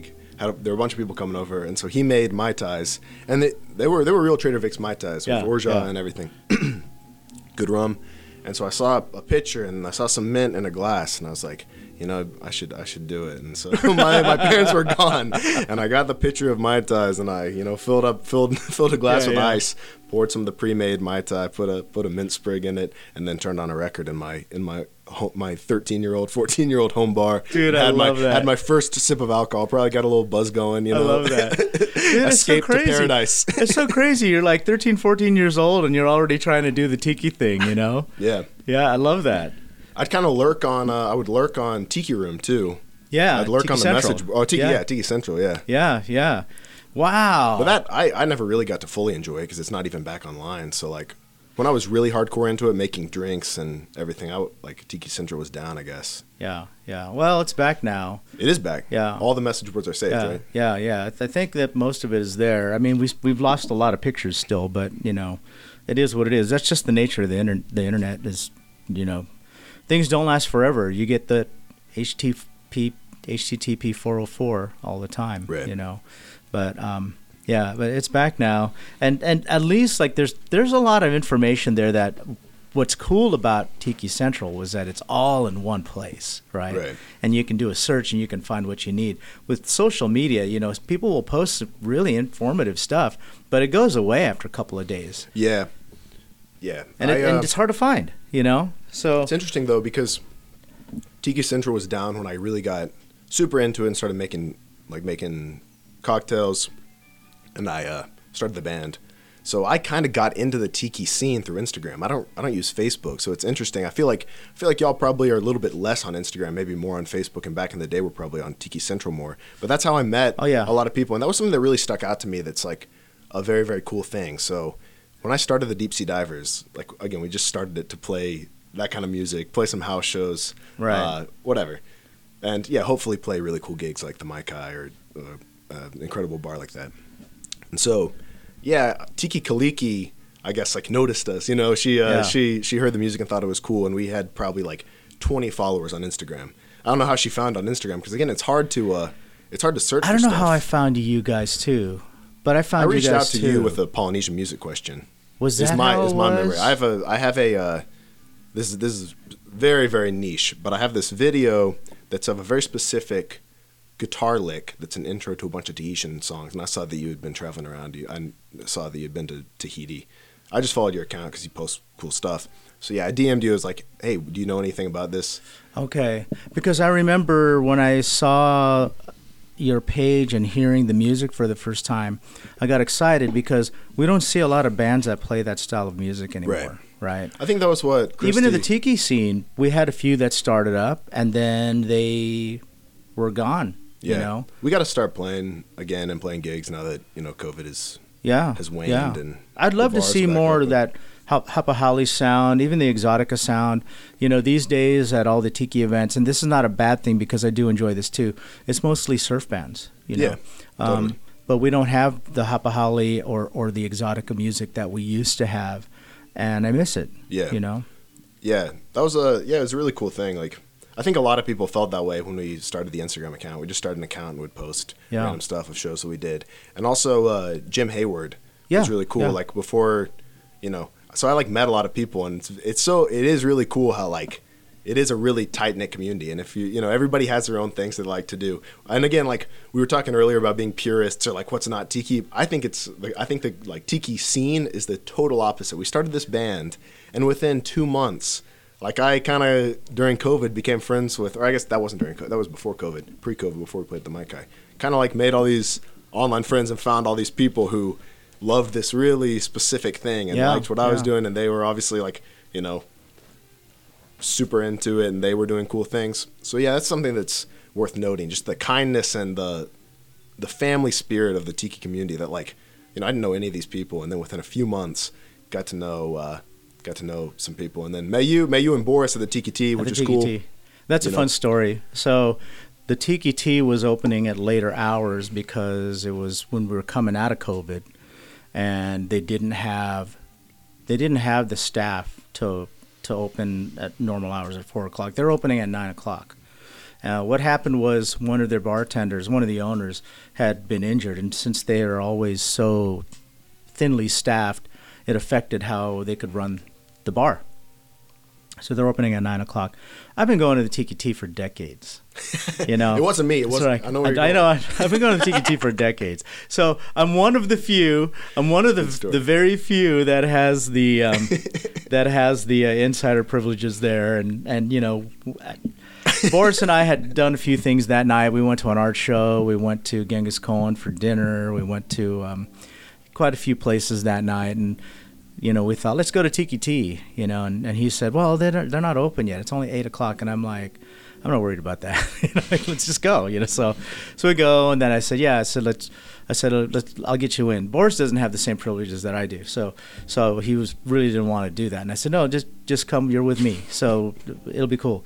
bunch of people coming over, and so he made Mai Tais, and they were real Trader Vic's Mai Tais with orgeat and everything. Good rum. And so I saw a pitcher, and I saw some mint in a glass, and I was like, you know, I should do it. And so my parents were gone, and I got the pitcher of Mai Tais, and I, you know, filled a glass with ice, poured some of the pre-made Mai Tai, put a mint sprig in it, and then turned on a record in my 13-year-old, 14-year-old home bar. Dude, I love that. Had my first sip of alcohol. Probably got a little buzz going, you know. I love that. Dude, escape to paradise. It's so crazy. You're like 13, 14 years old, and you're already trying to do the tiki thing, you know? Yeah. Yeah, I love that. I'd kind of lurk on Tiki Room, too. Yeah, I'd lurk on the message. Oh, Tiki Central, yeah. Yeah, yeah. Wow. But that, I never really got to fully enjoy it because it's not even back online, so like, when I was really hardcore into it, making drinks and everything, like Tiki Central was down, I guess. Yeah, yeah. Well, it's back now. It is back. Yeah. All the message boards are saved, right? Yeah, yeah. I think that most of it is there. I mean, we've lost a lot of pictures still, but, you know, it is what it is. That's just the nature of the internet is, you know, things don't last forever. You get the HTTP 404 all the time, right, you know. But, yeah, but it's back now, and at least like there's a lot of information there that what's cool about Tiki Central was that it's all in one place, right? And you can do a search and you can find what you need. With social media, you know, people will post really informative stuff, but it goes away after a couple of days. Yeah. Yeah. And and it's hard to find, you know? So it's interesting, though, because Tiki Central was down when I really got super into it and started making cocktails, and I started the band. So I kind of got into the tiki scene through Instagram. I don't use Facebook, so it's interesting. I feel like y'all probably are a little bit less on Instagram, maybe more on Facebook, and back in the day we're probably on Tiki Central more. But that's how I met a lot of people, and that was something that really stuck out to me that's like a very, very cool thing. So when I started the Deep Sea Divers, like again, we just started it to play that kind of music, play some house shows, right? Whatever. And yeah, hopefully play really cool gigs like the Mai Kai or an incredible bar like that. And so... yeah, Tiki Kaliki, I guess, like, noticed us. You know, she heard the music and thought it was cool, and we had probably like 20 followers on Instagram. I don't know how she found on Instagram because again, it's hard to search. I don't know how I found you guys too, but I reached out to you with a Polynesian music question. Was that my memory? I have a this is very, very niche, but I have this video that's of a very specific guitar lick that's an intro to a bunch of Tahitian songs, and I saw that you had been traveling around. I saw that you had been to Tahiti. I just followed your account because you post cool stuff. So yeah, I DM'd you. I was like, hey, do you know anything about this? Okay, because I remember when I saw your page and hearing the music for the first time, I got excited because we don't see a lot of bands that play that style of music anymore. Right. Right. I think that was what Christy... Even in the tiki scene, we had a few that started up, and then they were gone. Yeah. You know? We got to start playing again and playing gigs now that, you know, COVID has waned. Yeah. And I'd love to see more of that Hapahali sound, even the Exotica sound. You know, these days at all the tiki events, and this is not a bad thing because I do enjoy this too, it's mostly surf bands, you know. Yeah, totally. But we don't have the Hapahali or the Exotica music that we used to have, and I miss it. Yeah. You know? Yeah. That was it was a really cool thing. Like, I think a lot of people felt that way when we started the Instagram account. We just started an account and would post random stuff of shows that we did. And also Jim Hayward was really cool. Yeah. Like before, you know, so I like met a lot of people, and it is really cool how like it is a really tight knit community. And if you know, everybody has their own things they like to do. And again, like we were talking earlier about being purists or like what's not tiki. I think the like tiki scene is the total opposite. We started this band, and within 2 months. Like I kind of, during COVID, became friends with, or I guess that wasn't during COVID, that was before COVID, pre-COVID, before we played the Mai Kai. Kind of like made all these online friends and found all these people who loved this really specific thing and liked what I was doing. And they were obviously like, you know, super into it, and they were doing cool things. So yeah, that's something that's worth noting. Just the kindness and the family spirit of the tiki community that like, you know, I didn't know any of these people. And then within a few months, got to know some people, and then Mayu and Boris at the Tiki Tea, which is cool. That's a fun story. So the Tiki Tea was opening at later hours because it was when we were coming out of COVID, and they didn't have the staff to open at normal hours at 4 o'clock. They're opening at 9 o'clock. What happened was one of their bartenders, one of the owners, had been injured, and since they are always so thinly staffed, it affected how they could run the bar. So they're opening at 9 o'clock. I've been going to the Tiki-Ti for decades. You know, it wasn't me. It wasn't. So I know. I've been going to the Tiki-Ti for decades. So I'm one of the few. I'm one of the very few that has the insider privileges there. And you know, Boris and I had done a few things that night. We went to an art show. We went to Genghis Khan for dinner. We went to quite a few places that night, and you know, we thought, let's go to Tiki-Ti, you know, and he said, well, they're not open yet. It's only 8 o'clock. And I'm like, I'm not worried about that. You know, like, let's just go, you know? So we go. And then I said, I'll get you in. Boris doesn't have the same privileges that I do. So he really didn't want to do that. And I said, no, just come, you're with me. So it'll be cool.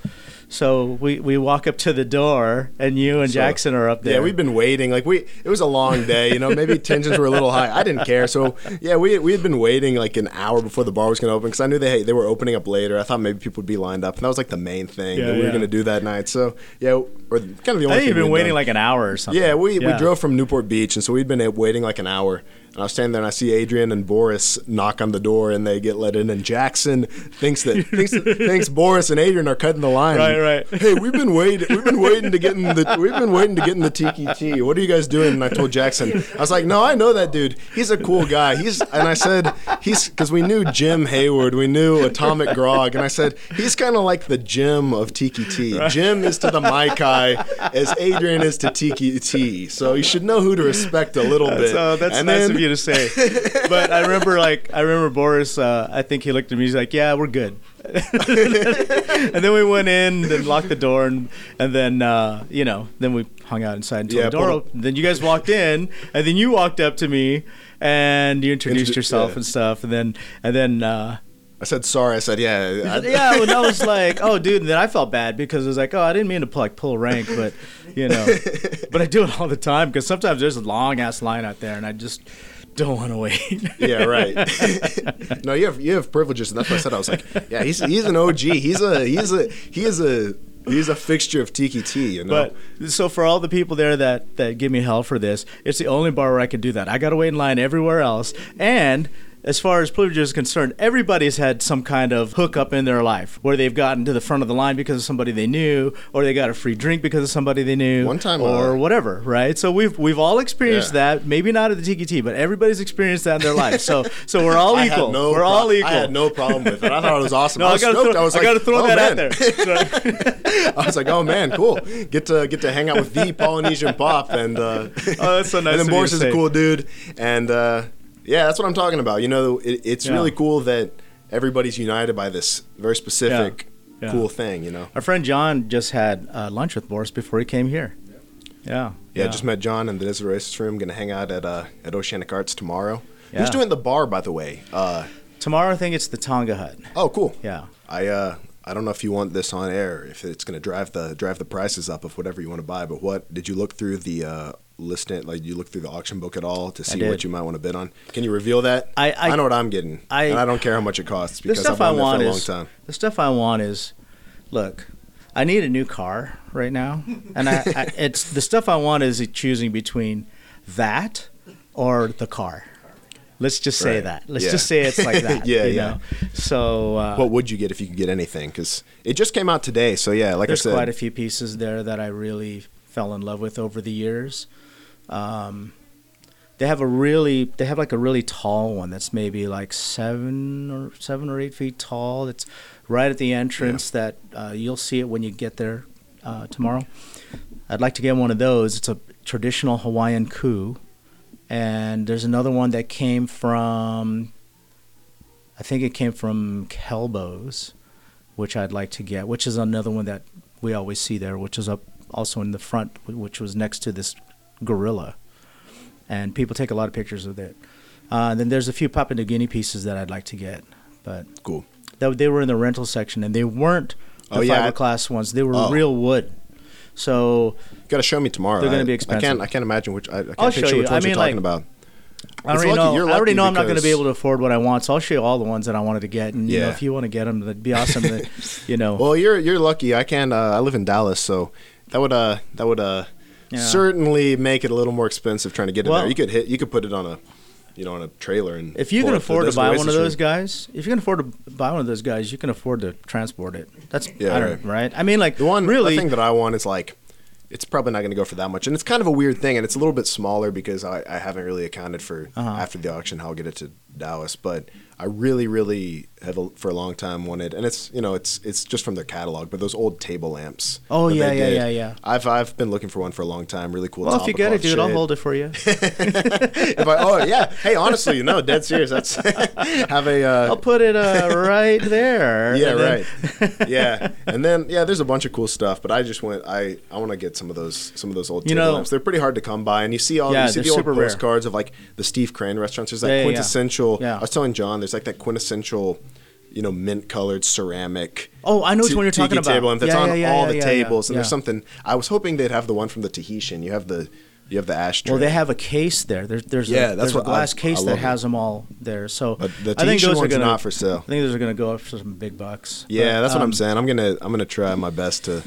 So we walk up to the door, and you and Jackson are up there. Yeah, we've been waiting. Like it was a long day, you know, maybe tensions were a little high. I didn't care. So yeah, we had been waiting like an hour before the bar was going to open, because I knew they were opening up later. I thought maybe people would be lined up, and that was like the main thing that we were going to do that night. So yeah, or kind of the only thing. I think you've been waiting like an hour or something. Yeah, we drove from Newport Beach, and so we'd been waiting like an hour. And I was standing there, and I see Adrian and Boris knock on the door, and they get let in, and Jackson thinks Boris and Adrian are cutting the line. Right. Hey, we've been waiting to get in the Tiki-Ti. What are you guys doing? And I told Jackson, I was like, no, I know that dude. He's a cool guy. I said because we knew Jim Hayward, we knew Atomic Grog, and I said he's kind of like the Jim of Tiki-Ti. Right. Jim is to the Mai Kai as Adrian is to Tiki-Ti. So you should know who to respect a little bit. That's nice of you to say. But I remember Boris. I think he looked at me. He's like, yeah, we're good. And then we went in and locked the door, and then we hung out inside until the door opened. Then you guys walked in, and then you walked up to me and you introduced yourself and stuff, and then I said sorry. I said yeah. Yeah, and I was like, oh, dude. And then I felt bad because I was like, oh, I didn't mean to pull rank, but but I do it all the time because sometimes there's a long ass line out there, and I just don't want to wait. Yeah, right. No, you have privileges, and that's what I said. I was like, yeah, he's an OG. He's a fixture of Tiki-Ti, you know. But so for all the people there that give me hell for this, it's the only bar where I can do that. I got to wait in line everywhere else, and as far as privileges is concerned, everybody's had some kind of hookup in their life where they've gotten to the front of the line because of somebody they knew, or they got a free drink because of somebody they knew, one time or whatever, right? So we've all experienced that. Maybe not at the Tiki-Ti, but everybody's experienced that in their life. So we're all equal. I had no problem with it. I thought it was awesome. No, I was stoked. I was like, I got to throw that out there. I was like, oh man, cool. Get to hang out with the Polynesian Pop, and oh, that's so nice. And then Boris is a cool dude, and. Yeah, that's what I'm talking about. You know, it's really cool that everybody's united by this very specific cool thing, you know. Our friend John just had lunch with Boris before he came here. Yeah, just met John in the Desert Oasis room. Going to hang out at Oceanic Arts tomorrow. Yeah. Who's doing the bar, by the way? Tomorrow, I think it's the Tonga Hut. Oh, cool. Yeah. I don't know if you want this on air, if it's going to drive the prices up of whatever you want to buy, but what did you look through the listing? Like, you look through the auction book at all to see what you might want to bid on? Can you reveal that? I know what I'm getting, and I don't care how much it costs because I've been there for a long time. The stuff I want is, look, I need a new car right now, and it's the stuff I want is choosing between that or the car. Let's just say that. Let's just say it's like that. You know? So, what would you get if you could get anything? Because it just came out today. So yeah, like I said, there's quite a few pieces there that I really fell in love with over the years. They have a really tall one that's maybe like 7 or 8 feet tall. That's right at the entrance. That you'll see it when you get there tomorrow. I'd like to get one of those. It's a traditional Hawaiian ku. And there's another one that came from, I think it came from Kelbo's, which I'd like to get, which is another one that we always see there, which is up also in the front, which was next to this gorilla. And people take a lot of pictures of it. And then there's a few Papua New Guinea pieces that I'd like to get. But cool. They were in the rental section, and they weren't the fiberglass ones. They were real wood. So you got to show me tomorrow. They're going to be expensive. I can't imagine which. I can't picture which ones you're talking about. I already know I'm not going to be able to afford what I want, so I'll show you all the ones that I wanted to get. And you know, if you want to get them, that'd be awesome. Well, you're lucky. I can't. I live in Dallas, so that would certainly make it a little more expensive trying to get in there. You could put it on a on a trailer, and if you can afford to buy one of those guys, you can afford to transport it. That's right. I mean, like the thing that I want is like, it's probably not going to go for that much, and it's kind of a weird thing, and it's a little bit smaller because I haven't really accounted for after the auction how I'll get it to Dallas, but I really, really have for a long time wanted, and it's it's just from their catalog, but those old table lamps. Oh yeah. I've been looking for one for a long time. Really cool. Well, if you get it, dude, I'll hold it for you. Hey, honestly, dead serious. That's I'll put it right there. Yeah, right. Yeah, and then there's a bunch of cool stuff, but I just went. I want to get some of those old table lamps. They're pretty hard to come by, and you see all you see the old postcards of like the Steve Crane restaurants. There's that quintessential. I was telling John. There's like that quintessential, mint-colored ceramic. Oh, I know which one you're talking about. Table lamp that's on all the tables, and there's something. I was hoping they'd have the one from the Tahitian. You have the ashtray. Well, they have a case there. There's a glass case that has them all there. So the Tahitian ones are not for sale. I think those are going to go up for some big bucks. Yeah, but that's what I'm saying. I'm gonna try my best to.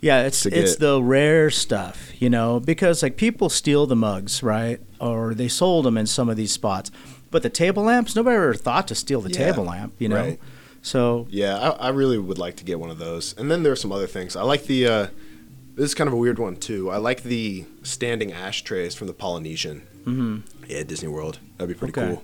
Yeah, it's the rare stuff, because like people steal the mugs, right? Or they sold them in some of these spots. But the table lamps, nobody ever thought to steal the table lamp, right. So yeah, I really would like to get one of those. And then there are some other things. I like the this is kind of a weird one too. I like the standing ashtrays from the Polynesian. Mm-hmm. Yeah, Disney World. That'd be pretty cool.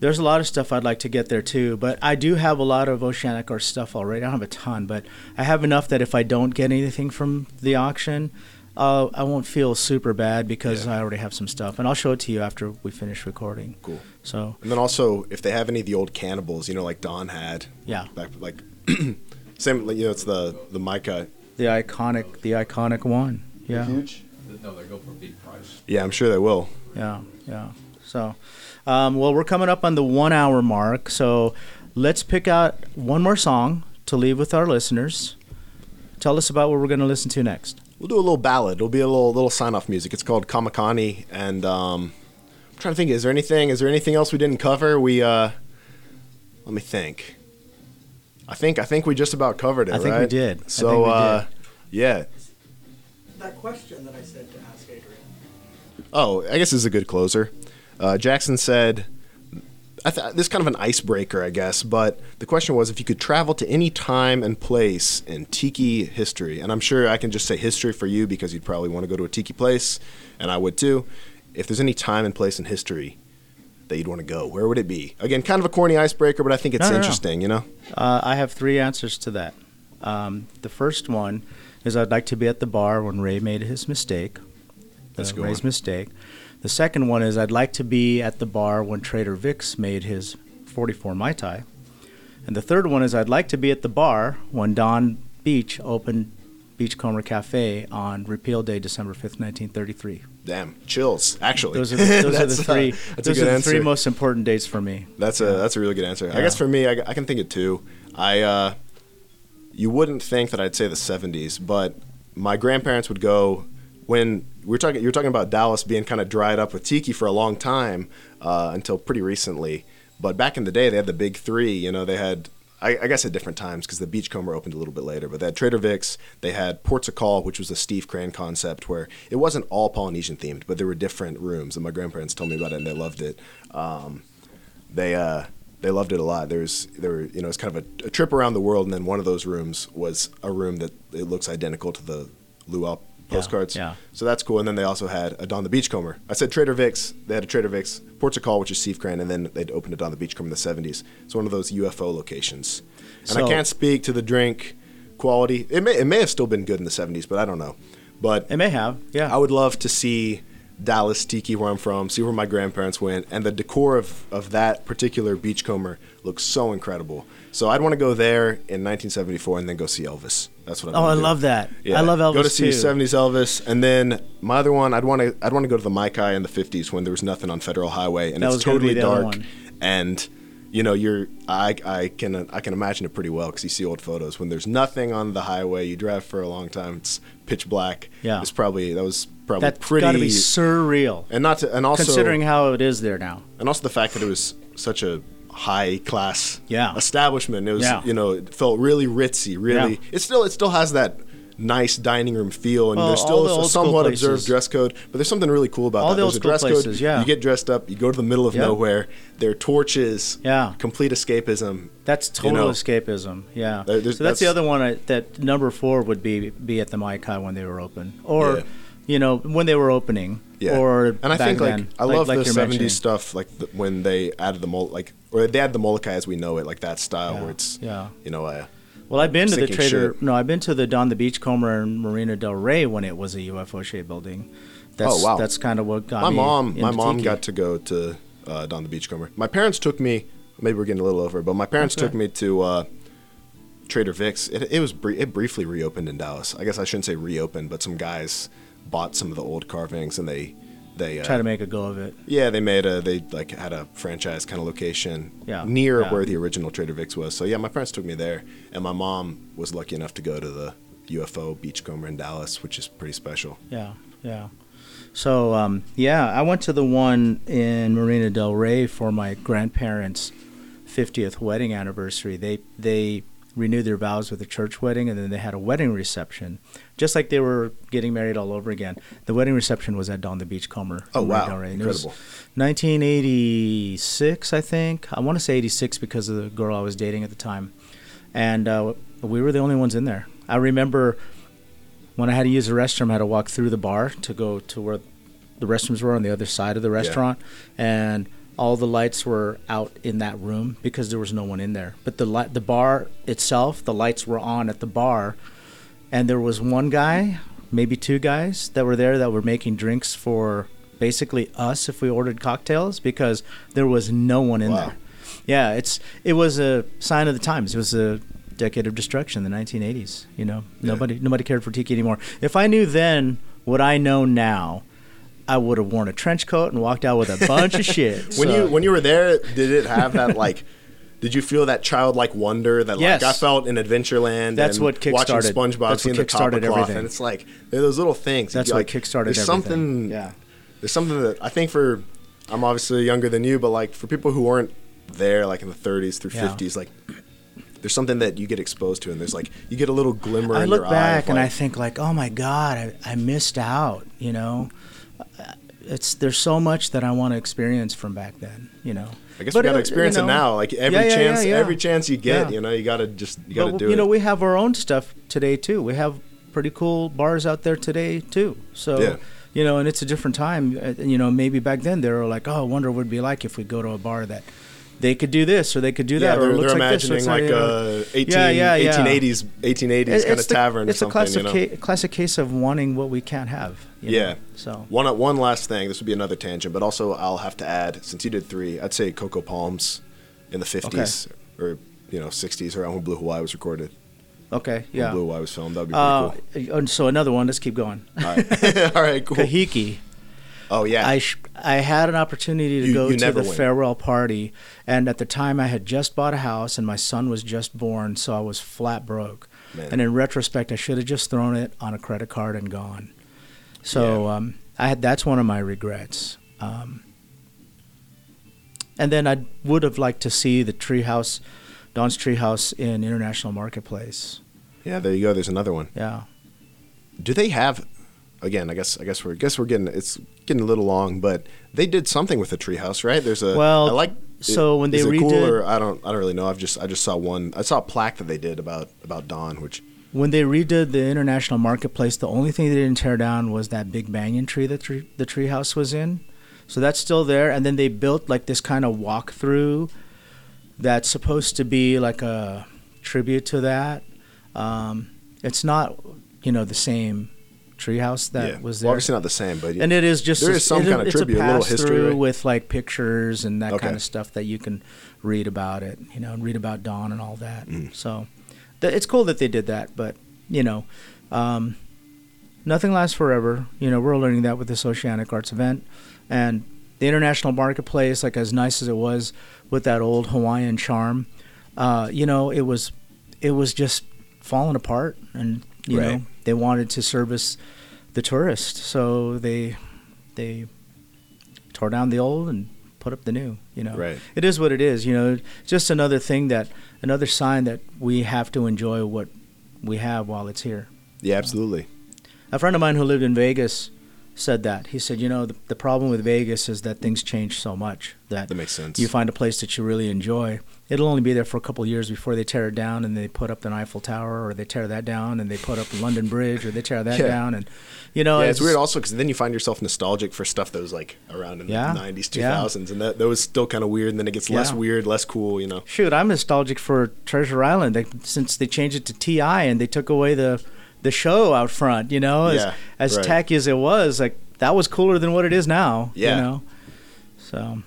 There's a lot of stuff I'd like to get there too, but I do have a lot of Oceanic Arts stuff already. I don't have a ton, but I have enough that if I don't get anything from the auction, I won't feel super bad because I already have some stuff. And I'll show it to you after we finish recording. Cool. So. And then also, if they have any of the old cannibals, you know, like Don had. Yeah. Back, like, same, you know, it's the Mai Kai. The iconic one. Yeah. They're huge? No, they go for a big price. Yeah, I'm sure they will. Yeah, yeah. So, well, we're coming up on the 1 hour mark, so let's pick out one more song to leave with our listeners. Tell us about what we're going to listen to next. We'll do a little ballad. It'll be a little sign-off music. It's called Kamakani, and I'm trying to think, is there anything else we didn't cover? Let me think. I think we just about covered it, right? I think we did. So, yeah. That question that I said to ask Adrian. Oh, I guess this is a good closer. Jackson said, this is kind of an icebreaker, I guess, but the question was if you could travel to any time and place in Tiki history, and I'm sure I can just say history for you because you'd probably want to go to a Tiki place, and I would too. If there's any time and place in history that you'd want to go, where would it be? Again, kind of a corny icebreaker, but I think it's interesting, you know? I have three answers to that. The first one is I'd like to be at the bar when Ray made his mistake. That's a good Ray's mistake. The second one is I'd like to be at the bar when Trader Vic's made his 44 Mai Tai. And the third one is I'd like to be at the bar when Don Beach opened Beachcomber Cafe on Repeal Day, December 5th, 1933. Damn, chills, actually. Those are the three. Those are the three most important dates for me. That's a really good answer. Yeah. I guess for me, I can think of two. You wouldn't think that I'd say the 70s, but my grandparents would go when... You were talking about Dallas being kind of dried up with Tiki for a long time until pretty recently. But back in the day, they had the big three. You know, they had, I guess at different times because the Beachcomber opened a little bit later. But they had Trader Vic's. They had Ports of Call, which was a Steve Crane concept where it wasn't all Polynesian themed, but there were different rooms. And my grandparents told me about it, and they loved it. They loved it a lot. You know, it's kind of a trip around the world, and then one of those rooms was a room that it looks identical to the Luau postcards. Yeah. So that's cool. And then they also had a Don the Beachcomber. I said Trader Vic's. They had a Trader Vic's, Ports of Call, which is Steve Crane, and then they'd opened a Don the Beachcomber in the 70s. It's one of those UFO locations. And so, I can't speak to the drink quality. It may have still been good in the 70s, but I don't know. But it may have, yeah. I would love to see Dallas Tiki, where I'm from, see where my grandparents went, and the decor of that particular Beachcomber looks so incredible. So I'd want to go there in 1974 and then go see Elvis. That's what I'm going to do. I love that. Yeah. I love Elvis too. Go to see 70s Elvis. And then my other one, I'd want to go to the Mai Kai in the 50s when there was nothing on Federal Highway and it's totally dark. And you know, I can imagine it pretty well because you see old photos when there's nothing on the highway. You drive for a long time. It's pitch black. Yeah, that was probably pretty. That's got to be surreal. And also considering how it is there now. And also the fact that it was such a high class establishment. It was you know, it felt really ritzy. Really, it still has that nice dining room feel, and there's still a somewhat observed dress code, but there's something really cool about all that. There's a dress code. Yeah. You get dressed up, you go to the middle of nowhere. There are torches. Yeah, complete escapism. That's total escapism. Yeah. So that's the other one. That number four would be at the Mai Kai when they were open, or you know, when they were opening. Yeah. Or and I think then, I love the 70s stuff, like when they added the Molokai as we know it, like that style where it's you know. Well, I've been to the I've been to the Don the Beachcomber in Marina Del Rey when it was a UFO shaped building. That's kind of what got me. My mom got to go to Don the Beachcomber. My parents took me. Maybe we're getting a little over, but my parents took me to Trader Vic's. It briefly reopened in Dallas. I guess I shouldn't say reopened, but some guys bought some of the old carvings and they try to make a go of it. Yeah, they had a franchise kind of location near where the original Trader Vic's was. So yeah, my parents took me there, and my mom was lucky enough to go to the UFO Beachcomber in Dallas, which is pretty special. Yeah, yeah. So I went to the one in Marina Del Rey for my grandparents' 50th wedding anniversary. They renew their vows with a church wedding, and then they had a wedding reception, just like they were getting married all over again. The wedding reception was at Don the Beachcomber. Oh, wow. Incredible. 1986, I think. I want to say 86 because of the girl I was dating at the time. And we were the only ones in there. I remember when I had to use the restroom, I had to walk through the bar to go to where the restrooms were on the other side of the restaurant. Yeah. And all the lights were out in that room because there was no one in there. But the bar itself, the lights were on at the bar. And there was one guy, maybe two guys that were there that were making drinks for basically us if we ordered cocktails because there was no one in there. Yeah, it was a sign of the times. It was a decade of destruction, the 1980s. You know, nobody cared for tiki anymore. If I knew then what I know now, I would have worn a trench coat and walked out with a bunch of shit. When you were there, did it have that like? Did you feel that childlike wonder that yes. like I felt in Adventureland? That's and what kickstarted. Watching SpongeBob, that's seeing what the Copper Cloth, and it's like there are those little things. That's what like, kickstarted everything. There's something that I think for. I'm obviously younger than you, but like for people who weren't there, like in the 30s through 50s, like there's something that you get exposed to, and there's like you get a little glimmer. I in look your back eye and like, I think like, oh my God, I missed out. You know. There's so much that I want to experience from back then, you know. I guess but we got to experience it now. Like every chance you get, you know, you got to do it. You know, we have our own stuff today too. We have pretty cool bars out there today too. So, you know, and it's a different time. You know, maybe back then they were like, oh, I wonder what it would be like if we go to a bar that they could do this or they could do that. Yeah, or it looks they're like imagining this, or like a 1880s kind of tavern. It's or something, a classic case of wanting what we can't have. You know? So one last thing. This would be another tangent, but also I'll have to add, since you did three, I'd say Coco Palms in the 50s or 60s, around when Blue Hawaii was recorded. Okay, yeah. When Blue Hawaii was filmed, that'd be pretty cool. So another one. Let's keep going. All right, cool. Kahiki. Oh, yeah. I had an opportunity to go to the farewell party. And at the time, I had just bought a house, and my son was just born, so I was flat broke. Man. And in retrospect, I should have just thrown it on a credit card and gone. So that's one of my regrets. And then I would have liked to see the treehouse, Don's Treehouse in International Marketplace. Yeah, there you go. There's another one. Yeah. Do they have... Again, I guess we're getting it's getting a little long, but they did something with the treehouse, right? There's a well, I like it, so when they is redid, it cool or I don't really know. I just saw one. I saw a plaque that they did about Don, which when they redid the International Marketplace, the only thing they didn't tear down was that big banyan tree that the treehouse was in. So that's still there, and then they built like this kind of walkthrough that's supposed to be like a tribute to that. It's not the same treehouse that was there. Well, obviously not the same, but and it is just there is some kind of tribute, a little history right? with like pictures and that kind of stuff that you can read about it, and read about Don and all that. So it's cool that they did that, but nothing lasts forever. We're learning that with this Oceanic Arts event and the International Marketplace. Like as nice as it was with that old Hawaiian charm, it was just falling apart, and you know. They wanted to service the tourists, so they tore down the old and put up the new. Right. It is what it is. Just another sign that we have to enjoy what we have while it's here. Yeah, absolutely. A friend of mine who lived in Vegas said that. He said, the problem with Vegas is that things change so much that makes sense. You find a place that you really enjoy. It'll only be there for a couple of years before they tear it down and they put up the Eiffel Tower, or they tear that down and they put up the London Bridge, or they tear that down. And, it's weird also because then you find yourself nostalgic for stuff that was like around in the 90s, 2000s. And that was still kind of weird. And then it gets less weird, less cool, Shoot, I'm nostalgic for Treasure Island since they changed it to TI and they took away the show out front, as tacky as it was. Like that was cooler than what it is now, So,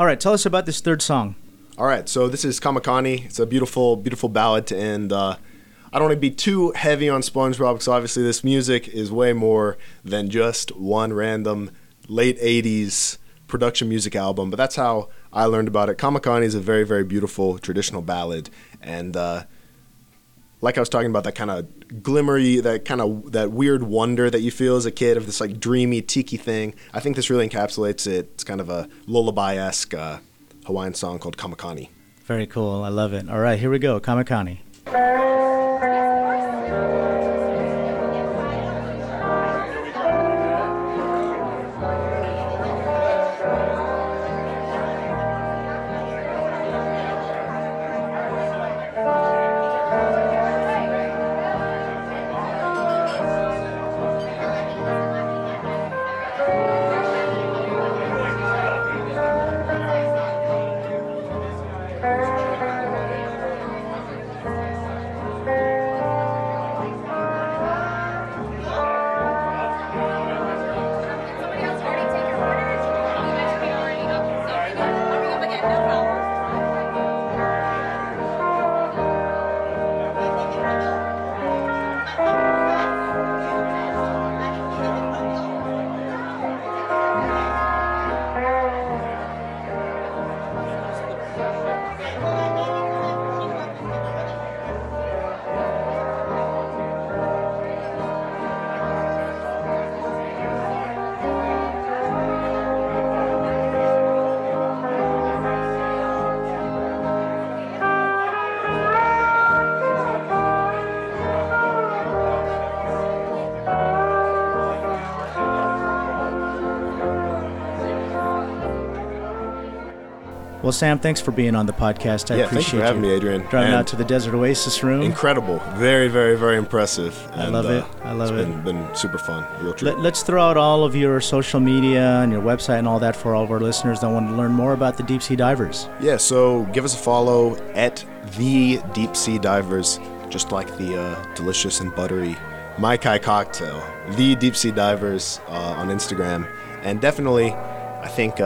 all right, tell us about this third song. All right, so this is Kamakani. It's a beautiful, beautiful ballad to end. I don't want to be too heavy on SpongeBob because obviously this music is way more than just one random late 80s production music album, but that's how I learned about it. Kamakani is a very, very beautiful traditional ballad, and like I was talking about, that kind of glimmery, that weird wonder that you feel as a kid of this like dreamy tiki thing. I think this really encapsulates it. It's kind of a lullaby-esque Hawaiian song called Kamakani. Very cool. I love it. All right, here we go. Kamakani. Well, Sam, thanks for being on the podcast. I appreciate you. Yeah, thanks for having me, Adrian. Driving out to the Desert Oasis room. Incredible. Very, very, very impressive. I love it. It's been super fun. Real trip. Let's throw out all of your social media and your website and all that for all of our listeners that want to learn more about the Deep Sea Divers. Yeah, so give us a follow at The Deep Sea Divers, just like the delicious and buttery Mai Kai cocktail. The Deep Sea Divers on Instagram. And definitely, I think...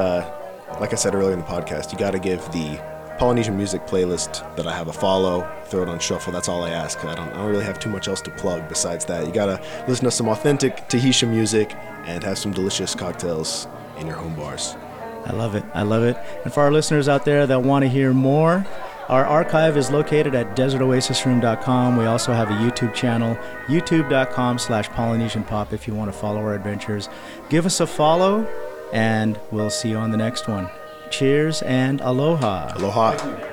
like I said earlier in the podcast, you got to give the Polynesian music playlist that I have a follow, throw it on shuffle. That's all I ask. I don't really have too much else to plug besides that. You got to listen to some authentic Tahitian music and have some delicious cocktails in your home bars. I love it. And for our listeners out there that want to hear more, our archive is located at desertoasisroom.com. We also have a YouTube channel, youtube.com/PolynesianPop, if you want to follow our adventures. Give us a follow. And we'll see you on the next one. Cheers and aloha. Aloha.